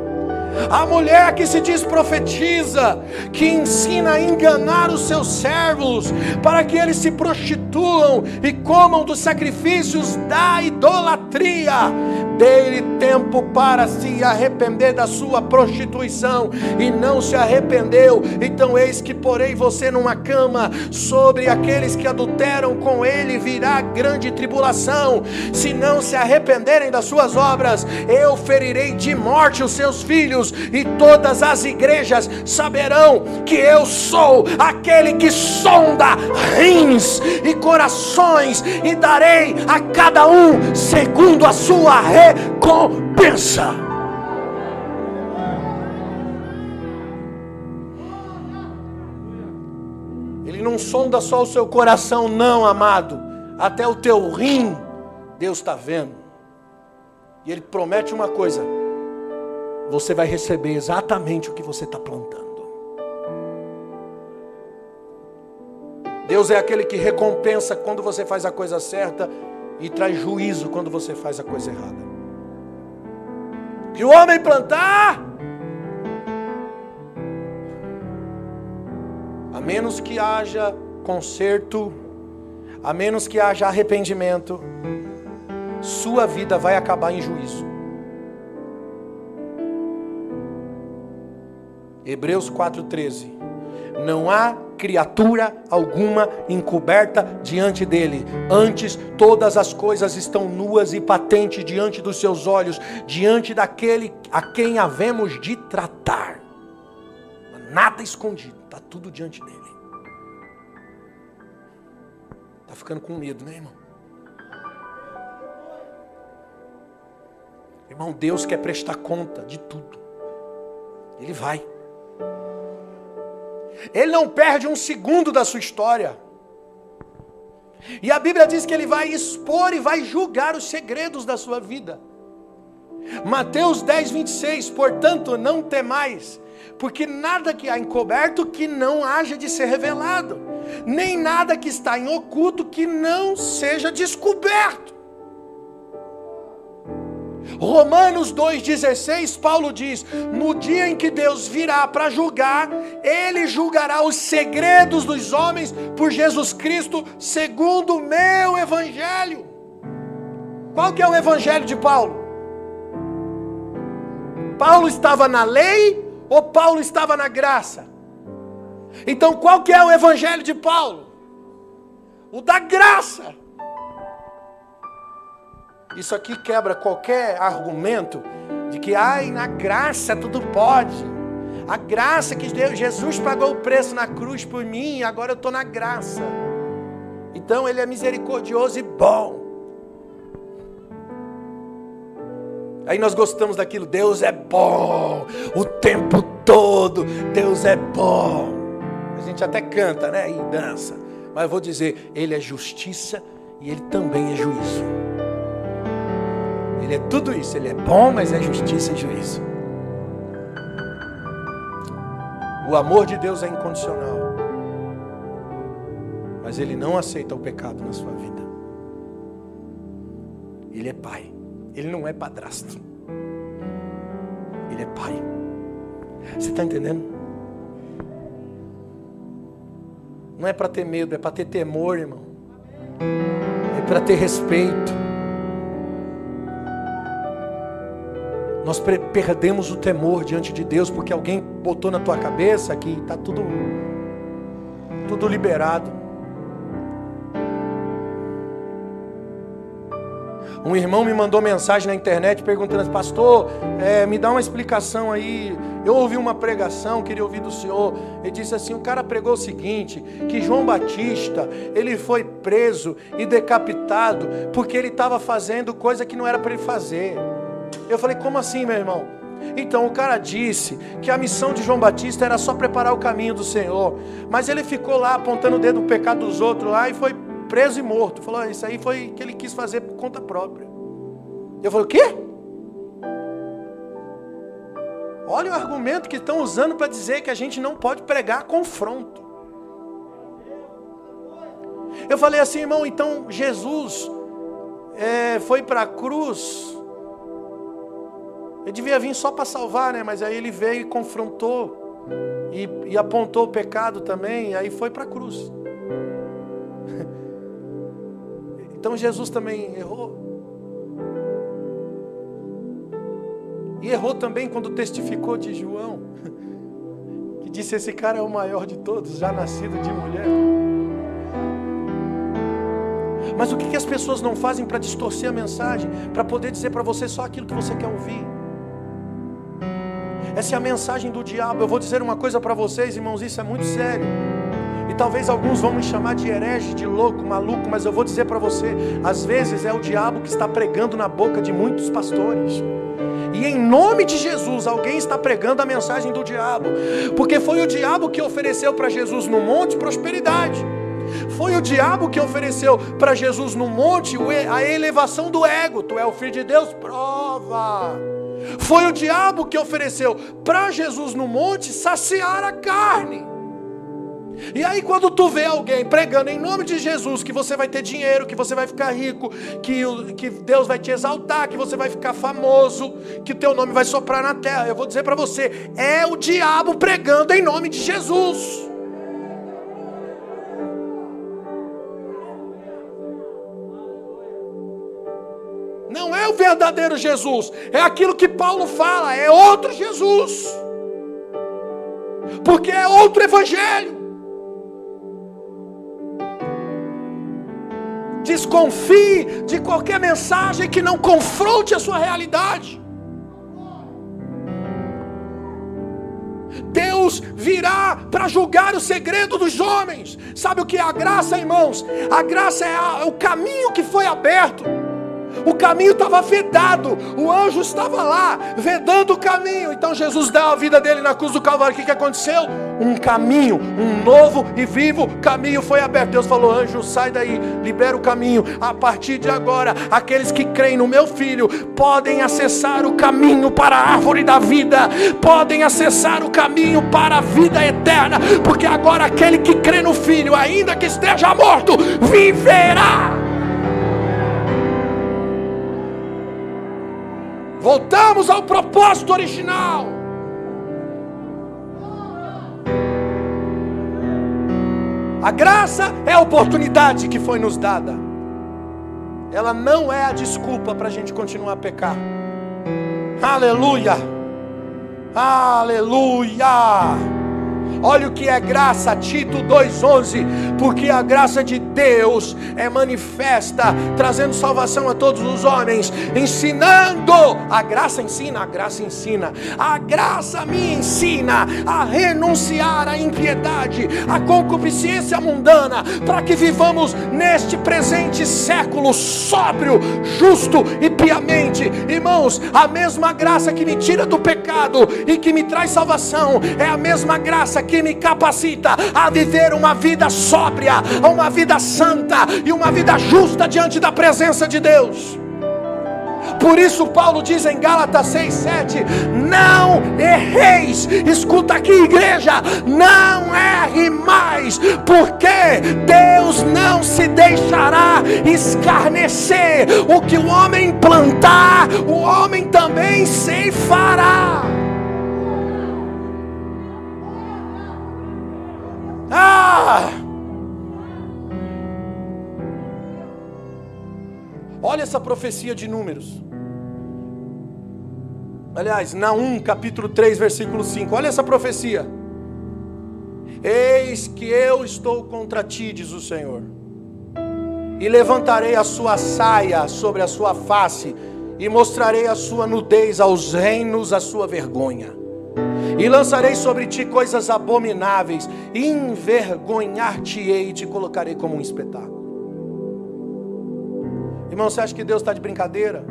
a mulher que se diz profetiza, que ensina a enganar os seus servos, para que eles se prostituam e comam dos sacrifícios da idolatria. Dê-lhe tempo para se arrepender da sua prostituição, e não se arrependeu. Então eis que porei você numa cama, sobre aqueles que adulteram com ele virá grande tribulação, se não se arrependerem das suas obras. Eu ferirei de morte os seus filhos, e todas as igrejas saberão que eu sou aquele que sonda rins e corações, e darei a cada um segundo a sua recompensa. Ele não sonda só o seu coração, não, amado, até o teu rim Deus está vendo, e Ele promete uma coisa: você vai receber exatamente o que você está plantando. Deus é aquele que recompensa quando você faz a coisa certa e traz juízo quando você faz a coisa errada. Que o homem plantar, a menos que haja conserto, a menos que haja arrependimento, sua vida vai acabar em juízo. Hebreus quatro, treze. Não há criatura alguma encoberta diante dele. Antes, todas as coisas estão nuas e patentes diante dos seus olhos, diante daquele a quem havemos de tratar. Nada escondido, está tudo diante dele. Está ficando com medo, né, irmão? Irmão, Deus quer prestar conta de tudo. Ele vai. Ele não perde um segundo da sua história. E a Bíblia diz que ele vai expor e vai julgar os segredos da sua vida. Mateus dez, vinte e seis, portanto, não temais, porque nada que há encoberto que não haja de ser revelado, nem nada que está em oculto que não seja descoberto. Romanos dois, dezesseis, Paulo diz, no dia em que Deus virá para julgar, Ele julgará os segredos dos homens por Jesus Cristo, segundo o meu evangelho. Qual que é o evangelho de Paulo? Paulo estava na lei ou Paulo estava na graça? Então qual que é o evangelho de Paulo? O da graça. Isso aqui quebra qualquer argumento de que, ai, na graça tudo pode. A graça que Deus, Jesus pagou o preço na cruz por mim, agora eu estou na graça. Então ele é misericordioso e bom. Aí nós gostamos daquilo, Deus é bom, o tempo todo, Deus é bom. A gente até canta, né, e dança. Mas eu vou dizer, Ele é justiça e Ele também é juízo. Ele é tudo isso, Ele é bom, mas é justiça e juízo. O amor de Deus é incondicional. Mas Ele não aceita o pecado na sua vida. Ele é Pai. Ele não é padrasto. Ele é pai. Você está entendendo? Não é para ter medo, é para ter temor, irmão. É para ter respeito. Nós perdemos o temor diante de Deus porque alguém botou na tua cabeça que está tudo, tudo liberado. Um irmão me mandou mensagem na internet perguntando, pastor, é, me dá uma explicação aí, eu ouvi uma pregação, queria ouvir do senhor. Ele disse assim, o cara pregou o seguinte, que João Batista, ele foi preso e decapitado, porque ele estava fazendo coisa que não era para ele fazer. Eu falei, como assim, meu irmão? Então o cara disse que a missão de João Batista era só preparar o caminho do Senhor, mas ele ficou lá apontando o dedo do pecado dos outros lá e foi preso e morto. Falou, ah, isso aí foi o que ele quis fazer por conta própria. Eu falei, o quê? Olha o argumento que estão usando para dizer que a gente não pode pregar confronto. Eu falei assim, irmão, então Jesus é, foi para a cruz. Ele devia vir só para salvar, né? Mas aí ele veio e confrontou e, e apontou o pecado também, aí foi para a cruz. Então Jesus também errou. E errou também quando testificou de João, que disse, esse cara é o maior de todos, já nascido de mulher. Mas o que as pessoas não fazem para distorcer a mensagem, para poder dizer para você só aquilo que você quer ouvir? Essa é a mensagem do diabo. Eu vou dizer uma coisa para vocês, irmãos, isso é muito sério. Talvez alguns vão me chamar de herege, de louco, maluco, mas eu vou dizer para você, às vezes é o diabo que está pregando na boca de muitos pastores. E em nome de Jesus, alguém está pregando a mensagem do diabo. Porque foi o diabo que ofereceu para Jesus no monte prosperidade. Foi o diabo que ofereceu para Jesus no monte a elevação do ego. Tu é o filho de Deus? Prova! Foi o diabo que ofereceu para Jesus no monte saciar a carne. E aí quando tu vê alguém pregando em nome de Jesus, que você vai ter dinheiro, que você vai ficar rico, que, que Deus vai te exaltar, que você vai ficar famoso, que o teu nome vai soprar na terra, eu vou dizer para você, é o diabo pregando em nome de Jesus. Não é o verdadeiro Jesus, é aquilo que Paulo fala, é outro Jesus, porque é outro evangelho. Desconfie de qualquer mensagem que não confronte a sua realidade. Deus virá para julgar o segredo dos homens. Sabe o que é a graça, irmãos? A graça é, a, é o caminho que foi aberto. O caminho estava vedado. O anjo estava lá, vedando o caminho. Então Jesus dá a vida dele na cruz do Calvário. O que, que aconteceu? Um caminho, um novo e vivo caminho foi aberto. Deus falou: anjo, sai daí, libera o caminho. A partir de agora, aqueles que creem no meu filho podem acessar o caminho para a árvore da vida, podem acessar o caminho para a vida eterna, porque agora aquele que crê no filho, ainda que esteja morto, viverá. Voltamos ao propósito original. A graça é a oportunidade que foi nos dada. Ela não é a desculpa para a gente continuar a pecar. Aleluia! Aleluia! Olha o que é graça, Tito dois onze, porque a graça de Deus é manifesta, trazendo salvação a todos os homens, ensinando, a graça ensina, a graça ensina, a graça me ensina a renunciar à impiedade, à concupiscência mundana, para que vivamos neste presente século sóbrio, justo e piamente. Irmãos, a mesma graça que me tira do pecado e que me traz salvação, é a mesma graça que me capacita a viver uma vida sóbria, uma vida santa e uma vida justa diante da presença de Deus. Por isso Paulo diz em Gálatas seis, sete, não erreis, escuta aqui, igreja, não erre mais, porque Deus não se deixará escarnecer. O que o homem plantar, o homem também ceifará. Ah! Olha essa profecia de Números. Aliás, Naum, capítulo três, versículo cinco. Olha essa profecia. Eis que eu estou contra ti, diz o Senhor, e levantarei a sua saia sobre a sua face, e mostrarei a sua nudez aos reinos, a sua vergonha. E lançarei sobre ti coisas abomináveis, envergonhar-te-ei e te colocarei como um espetáculo. Irmão, você acha que Deus está de brincadeira?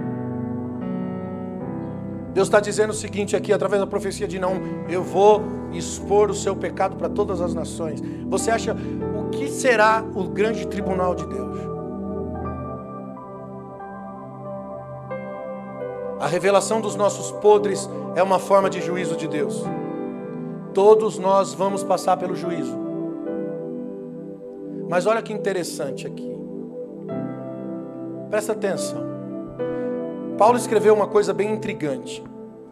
Deus está dizendo o seguinte aqui, através da profecia de Naum: eu vou expor o seu pecado para todas as nações. Você acha, o que será o grande tribunal de Deus? A revelação dos nossos podres é uma forma de juízo de Deus. Todos nós vamos passar pelo juízo. Mas olha que interessante aqui. Presta atenção. Paulo escreveu uma coisa bem intrigante.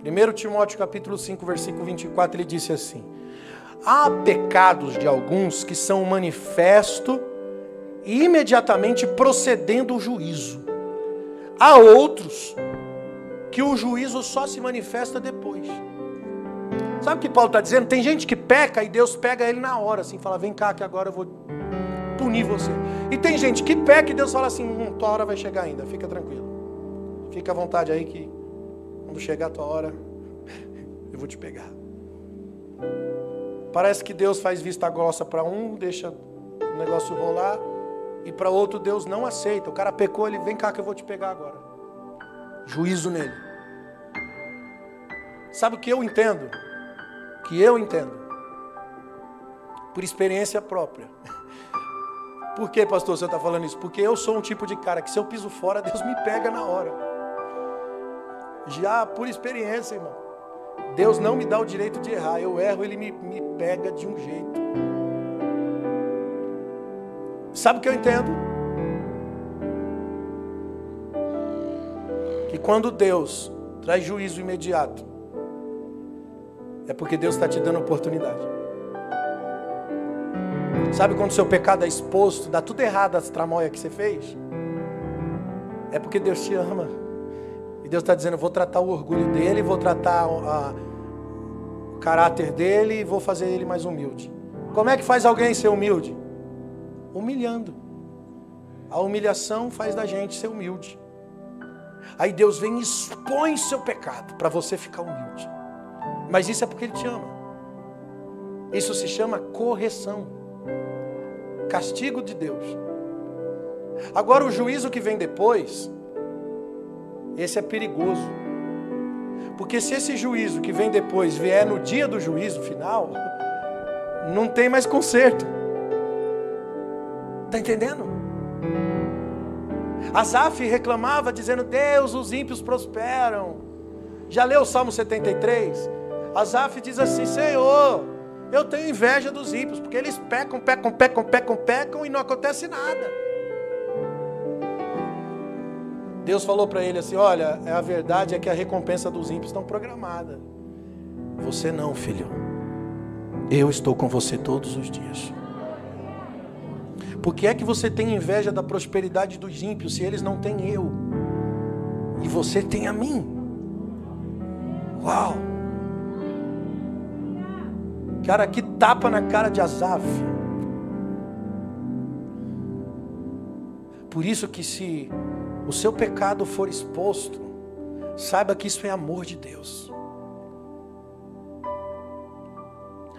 primeiro Timóteo capítulo cinco, versículo vinte e quatro, ele disse assim: há pecados de alguns que são manifesto e imediatamente procedendo o juízo. Há outros que o juízo só se manifesta depois. Sabe o que Paulo está dizendo? Tem gente que peca e Deus pega ele na hora, assim, fala: vem cá que agora eu vou punir você. E tem gente que peca e Deus fala assim: hum, tua hora vai chegar ainda, fica tranquilo. Fica à vontade aí que quando chegar a tua hora, eu vou te pegar. Parece que Deus faz vista grossa para um, deixa o negócio rolar, e para outro Deus não aceita. O cara pecou, ele: vem cá que eu vou te pegar agora. Juízo nele. Sabe o que eu entendo? Que eu entendo. Por experiência própria. Por que, pastor, você está falando isso? Porque eu sou um tipo de cara que, se eu piso fora, Deus me pega na hora. Já por experiência, irmão. Deus não me dá o direito de errar. Eu erro, Ele me, me pega de um jeito. Sabe o que eu entendo? E quando Deus traz juízo imediato, é porque Deus está te dando oportunidade. Sabe quando o seu pecado é exposto, dá tudo errado as tramóias que você fez? É porque Deus te ama. E Deus está dizendo: eu vou tratar o orgulho dele, vou tratar a, o caráter dele e vou fazer ele mais humilde. Como é que faz alguém ser humilde? Humilhando. A humilhação faz da gente ser humilde. Aí Deus vem e expõe seu pecado para você ficar humilde. Mas isso é porque Ele te ama. Isso se chama correção. Castigo de Deus. Agora o juízo que vem depois, esse é perigoso. Porque se esse juízo que vem depois vier no dia do juízo final, não tem mais conserto. Está entendendo? Asaf reclamava dizendo: Deus, os ímpios prosperam. Já leu o Salmo setenta e três? Asaf diz assim: Senhor, eu tenho inveja dos ímpios, porque eles pecam, pecam, pecam, pecam, pecam e não acontece nada. Deus falou para ele assim: olha, a verdade é que a recompensa dos ímpios está programada. Você não, filho. Eu estou com você todos os dias. Por que é que você tem inveja da prosperidade dos ímpios se eles não têm eu? E você tem a mim. Uau! Cara, que tapa na cara de Asaf. Por isso que se o seu pecado for exposto, saiba que isso é amor de Deus.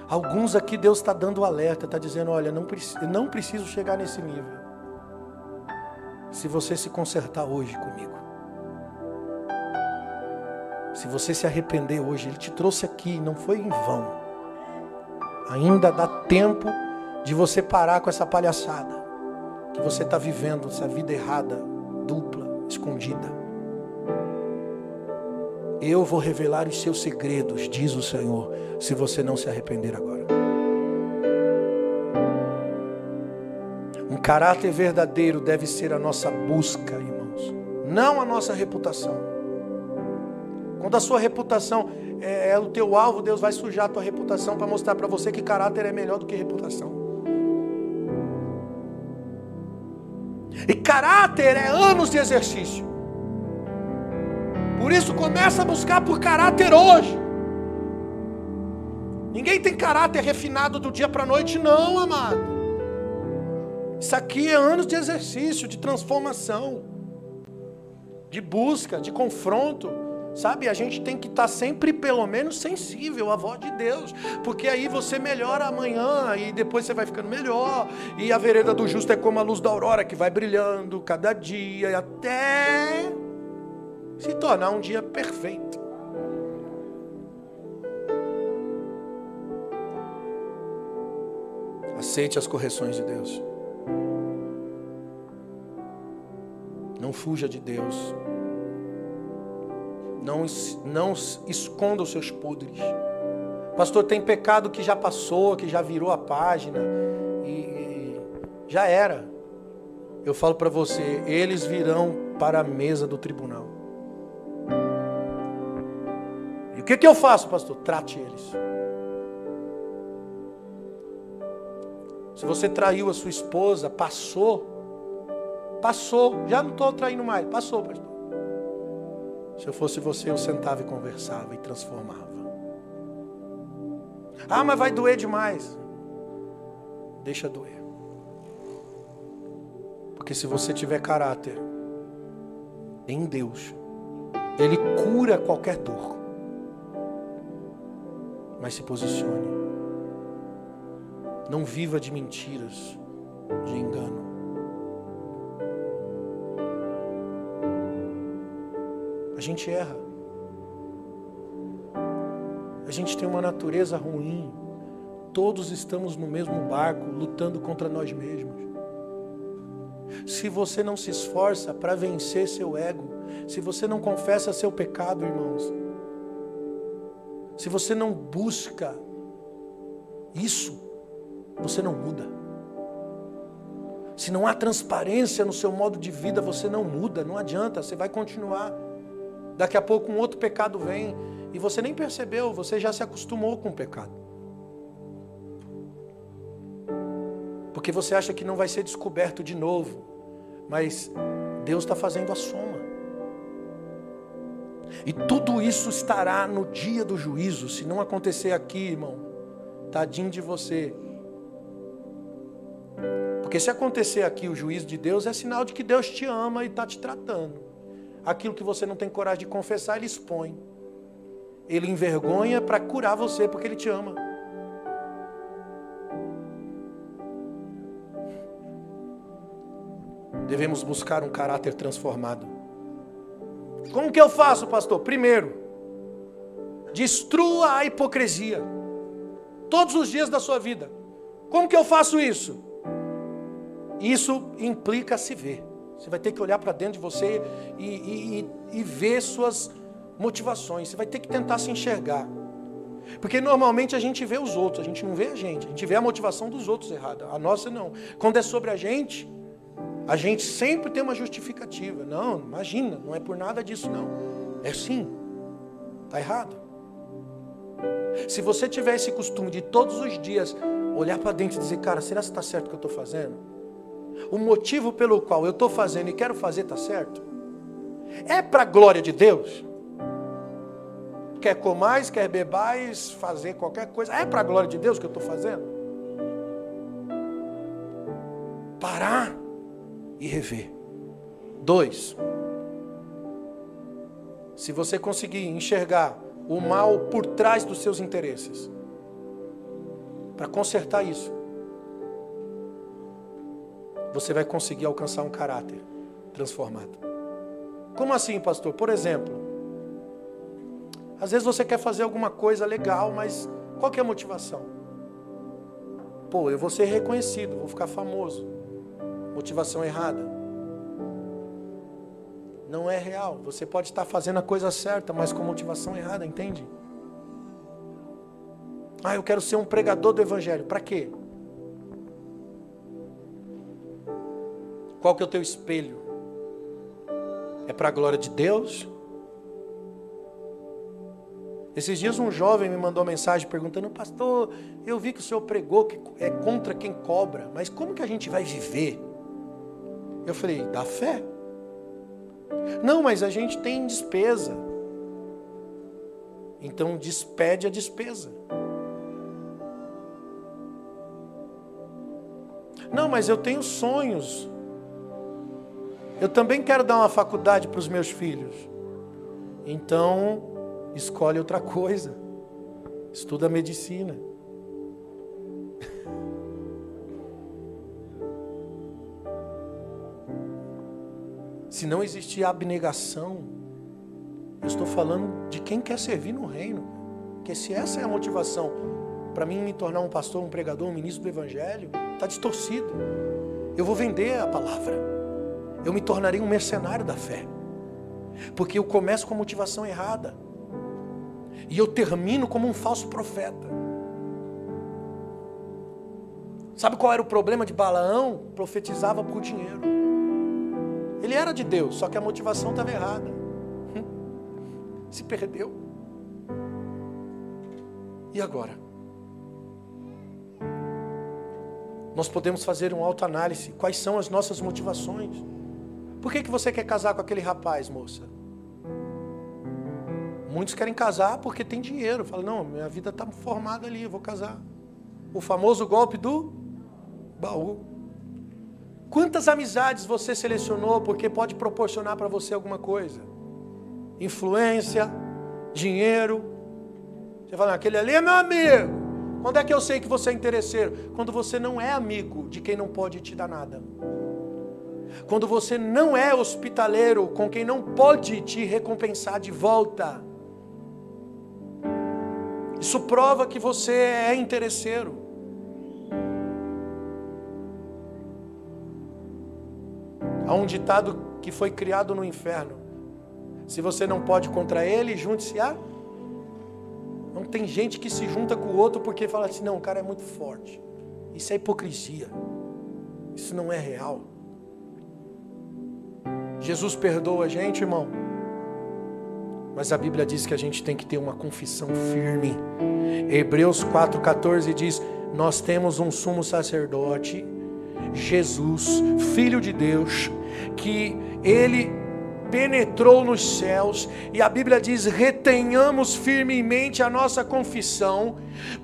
Alguns aqui Deus está dando alerta, está dizendo: olha, não, preci- não preciso chegar nesse nível, se você se consertar hoje comigo, se você se arrepender hoje. Ele te trouxe aqui, não foi em vão. Ainda dá tempo de você parar com essa palhaçada que você está vivendo, essa vida errada, dupla, escondida. Eu vou revelar os seus segredos, diz o Senhor, se você não se arrepender agora. Um caráter verdadeiro deve ser a nossa busca, irmãos, não a nossa reputação. Quando a sua reputação é o teu alvo, Deus vai sujar a tua reputação para mostrar para você que caráter é melhor do que reputação. E caráter é anos de exercício. Por isso começa a buscar por caráter hoje. Ninguém tem caráter refinado do dia para a noite, não, amado. Isso aqui é anos de exercício, de transformação, de busca, de confronto. Sabe, a gente tem que estar sempre pelo menos sensível à voz de Deus, porque aí você melhora amanhã e depois você vai ficando melhor. E a vereda do justo é como a luz da aurora, que vai brilhando cada dia até se tornar um dia perfeito. Aceite as correções de Deus. Não fuja de Deus. Não, não esconda os seus podres. Pastor, tem pecado que já passou, que já virou a página, e, e já era. Eu falo para você, eles virão para a mesa do tribunal. E o que, que eu faço, pastor? Trate eles. Se você traiu a sua esposa, passou, passou, já não estou traindo mais, passou, pastor. Se eu fosse você, eu sentava e conversava e transformava. Ah, mas vai doer demais. Deixa doer. Porque se você tiver caráter em Deus, Ele cura qualquer dor. Mas se posicione. Não viva de mentiras, de engano. A gente erra. A gente tem uma natureza ruim. Todos estamos no mesmo barco, lutando contra nós mesmos. Se você não se esforça para vencer seu ego, se você não confessa seu pecado, irmãos, se você não busca isso, você não muda. Se não há transparência no seu modo de vida, você não muda, não adianta, você vai continuar. Daqui a pouco um outro pecado vem e você nem percebeu, você já se acostumou com o pecado. Porque você acha que não vai ser descoberto de novo, mas Deus está fazendo a soma. E tudo isso estará no dia do juízo. Se não acontecer aqui, irmão, tadinho de você. Porque se acontecer aqui o juízo de Deus, é sinal de que Deus te ama e está te tratando. Aquilo que você não tem coragem de confessar, Ele expõe. Ele envergonha para curar você, porque Ele te ama. Devemos buscar um caráter transformado. Como que eu faço, pastor? Primeiro, destrua a hipocrisia. Todos os dias da sua vida. Como que eu faço isso? Isso implica se ver. Você vai ter que olhar para dentro de você e, e, e, e ver suas motivações. Você vai ter que tentar se enxergar. Porque normalmente a gente vê os outros, a gente não vê a gente. A gente vê a motivação dos outros errada. A nossa não. Quando é sobre a gente, a gente sempre tem uma justificativa. Não, imagina, não é por nada disso não. É sim. Está errado. Se você tiver esse costume de todos os dias olhar para dentro e dizer, cara, será que está certo o que eu estou fazendo? O motivo pelo qual eu estou fazendo e quero fazer está certo? É para a glória de Deus? Quer comais, quer bebais, fazer qualquer coisa, é para a glória de Deus que eu estou fazendo? Parar e rever. Dois, se você conseguir enxergar o mal por trás dos seus interesses, para consertar isso, você vai conseguir alcançar um caráter transformado. Como assim, pastor? Por exemplo, às vezes você quer fazer alguma coisa legal, mas qual que é a motivação? Pô, eu vou ser reconhecido, vou ficar famoso. Motivação errada. Não é real. Você pode estar fazendo a coisa certa, mas com motivação errada, entende? Ah, eu quero ser um pregador do Evangelho. Para quê? Qual que é o teu espelho? É para a glória de Deus? Esses dias um jovem me mandou uma mensagem perguntando, pastor, eu vi que o senhor pregou que é contra quem cobra, mas como que a gente vai viver? Eu falei, dá fé. Não, mas a gente tem despesa. Então despede a despesa. Não, mas eu tenho sonhos. Eu também quero dar uma faculdade para os meus filhos. Então escolhe outra coisa. Estuda medicina. Se não existir abnegação, eu estou falando de quem quer servir no reino. Porque se essa é a motivação para mim me tornar um pastor, um pregador, um ministro do Evangelho, está distorcido. Eu vou vender a palavra. Eu me tornarei um mercenário da fé. Porque eu começo com a motivação errada. E eu termino como um falso profeta. Sabe qual era o problema de Balaão? Profetizava por dinheiro. Ele era de Deus, só que a motivação estava errada. Se perdeu. E agora? Nós podemos fazer uma autoanálise. Quais são as nossas motivações? Por que que você quer casar com aquele rapaz, moça? Muitos querem casar porque tem dinheiro. Falam, não, minha vida está formada ali, eu vou casar. O famoso golpe do baú. Quantas amizades você selecionou porque pode proporcionar para você alguma coisa? Influência, dinheiro. Você fala, aquele ali é meu amigo. Quando é que eu sei que você é interesseiro? Quando você não é amigo de quem não pode te dar nada. Quando você não é hospitaleiro com quem não pode te recompensar de volta. Isso prova que você é interesseiro. Há um ditado que foi criado no inferno. Se você não pode contra ele, junte-se a... Não tem gente que se junta com o outro porque fala assim, não, o cara é muito forte. Isso é hipocrisia. Isso não é real. Jesus perdoa a gente, irmão. Mas a Bíblia diz que a gente tem que ter uma confissão firme. Hebreus quatro, quatorze diz, nós temos um sumo sacerdote... Jesus, Filho de Deus, que Ele penetrou nos céus, e a Bíblia diz, retenhamos firmemente a nossa confissão,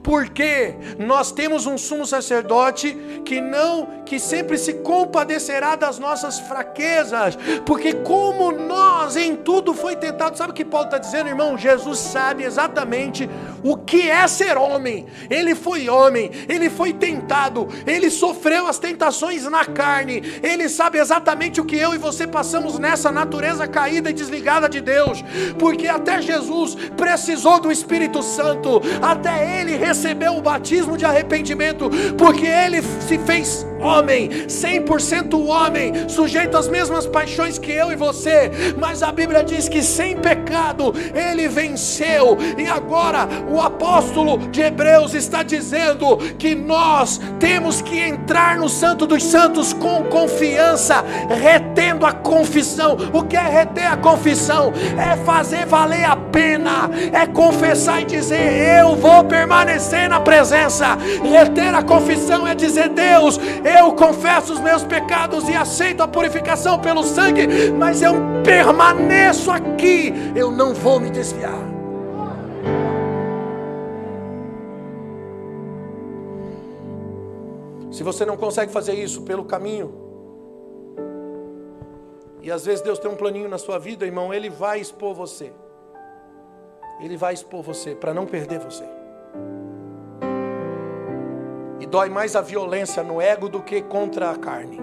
Porque nós temos um sumo sacerdote que não, que sempre se compadecerá das nossas fraquezas, porque como nós em tudo foi tentado. Sabe o que Paulo está dizendo, irmão? Jesus sabe exatamente o que é ser homem. Ele foi homem, ele foi tentado, ele sofreu as tentações na carne, ele sabe exatamente o que eu e você passamos nessa natureza caída e desligada de Deus, porque até Jesus precisou do Espírito Santo, até ele recebeu o batismo de arrependimento, porque ele se fez homem, cem por cento homem, sujeito às mesmas paixões que eu e você, mas a Bíblia diz que sem pecado ele venceu, e agora o apóstolo de Hebreus está dizendo que nós temos que entrar no Santo dos Santos com confiança, retendo a confissão. O que é reter a confissão? É fazer valer a pena, é confessar e dizer: eu vou permanecer na presença. Reter a confissão é dizer: Deus, eu confesso os meus pecados e aceito a purificação pelo sangue, mas eu permaneço aqui, eu não vou me desviar. Se você não consegue fazer isso pelo caminho, e às vezes Deus tem um planinho na sua vida, irmão, Ele vai expor você, Ele vai expor você para não perder você. E dói mais a violência no ego do que contra a carne.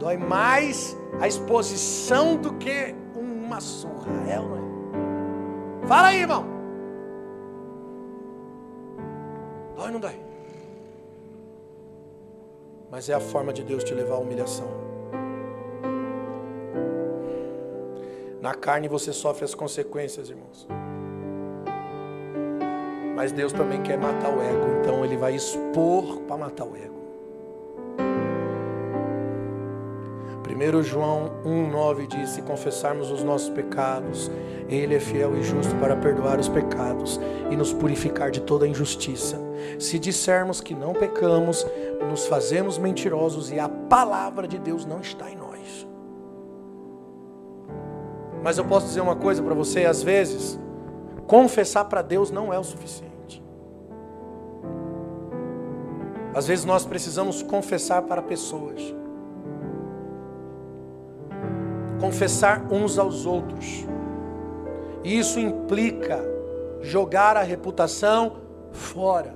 Dói mais a exposição do que uma surra. É ou não é? Fala aí, irmão. Dói ou não dói? Mas é a forma de Deus te levar à humilhação. Na carne você sofre as consequências, irmãos. Mas Deus também quer matar o ego, então Ele vai expor para matar o ego. primeiro João um, nove diz: se confessarmos os nossos pecados, Ele é fiel e justo para perdoar os pecados e nos purificar de toda injustiça. Se dissermos que não pecamos, nos fazemos mentirosos e a palavra de Deus não está em nós. Mas eu posso dizer uma coisa para você, às vezes confessar para Deus não é o suficiente. Às vezes nós precisamos confessar para pessoas. Confessar uns aos outros. E isso implica jogar a reputação fora.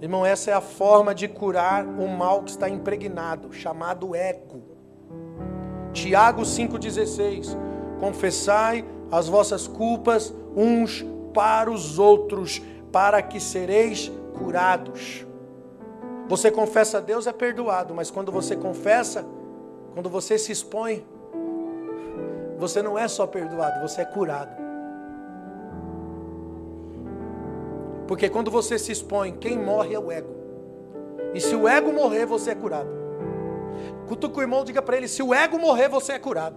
Irmão, essa é a forma de curar o mal que está impregnado, chamado ego. Tiago cinco, dezesseis. Confessai as vossas culpas uns para os outros, para que sereis curados. Você confessa a Deus, é perdoado, mas quando você confessa, quando você se expõe, você não é só perdoado, você é curado. Porque quando você se expõe, quem morre é o ego. E se o ego morrer, você é curado. Cutuca o irmão, diga para ele: se o ego morrer, você é curado.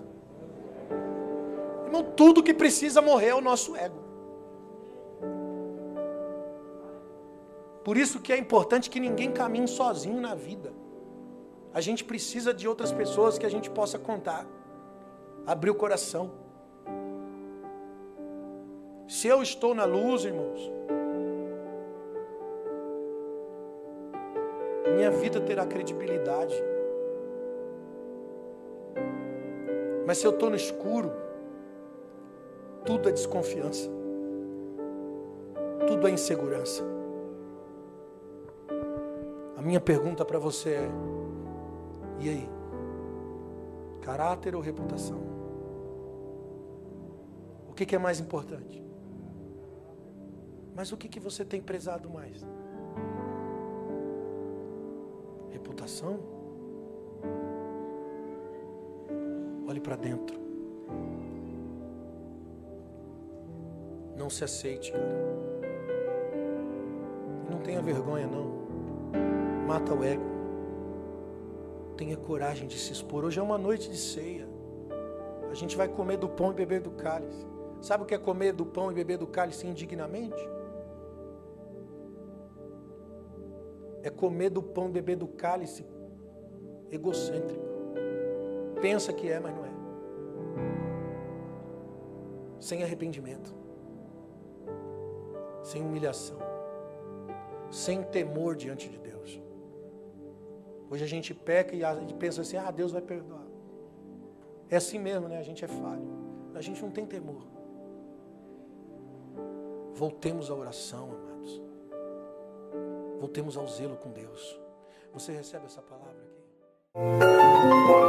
Irmão, tudo que precisa morrer é o nosso ego. Por isso que é importante que ninguém caminhe sozinho na vida. A gente precisa de outras pessoas que a gente possa contar. Abrir o coração. Se eu estou na luz, irmãos, minha vida terá credibilidade. Mas se eu estou no escuro, tudo é desconfiança, tudo é insegurança. A minha pergunta para você é: e aí? Caráter ou reputação? O que, que é mais importante? Mas o que, que você tem prezado mais? Reputação? Olhe para dentro. Não se aceite, cara. Não tenha vergonha, não. Mata o ego. Tenha coragem de se expor. Hoje é uma noite de ceia. A gente vai comer do pão e beber do cálice. Sabe o que é comer do pão e beber do cálice indignamente? É comer do pão e beber do cálice egocêntrico. Pensa que é, mas não é. Sem arrependimento. sem humilhação, sem temor diante de Deus. Hoje a gente peca e a gente pensa assim, ah, Deus vai perdoar. É assim mesmo, né? A gente é falho, a gente não tem temor. Voltemos à oração, amados. Voltemos ao zelo com Deus. Você recebe essa palavra aqui?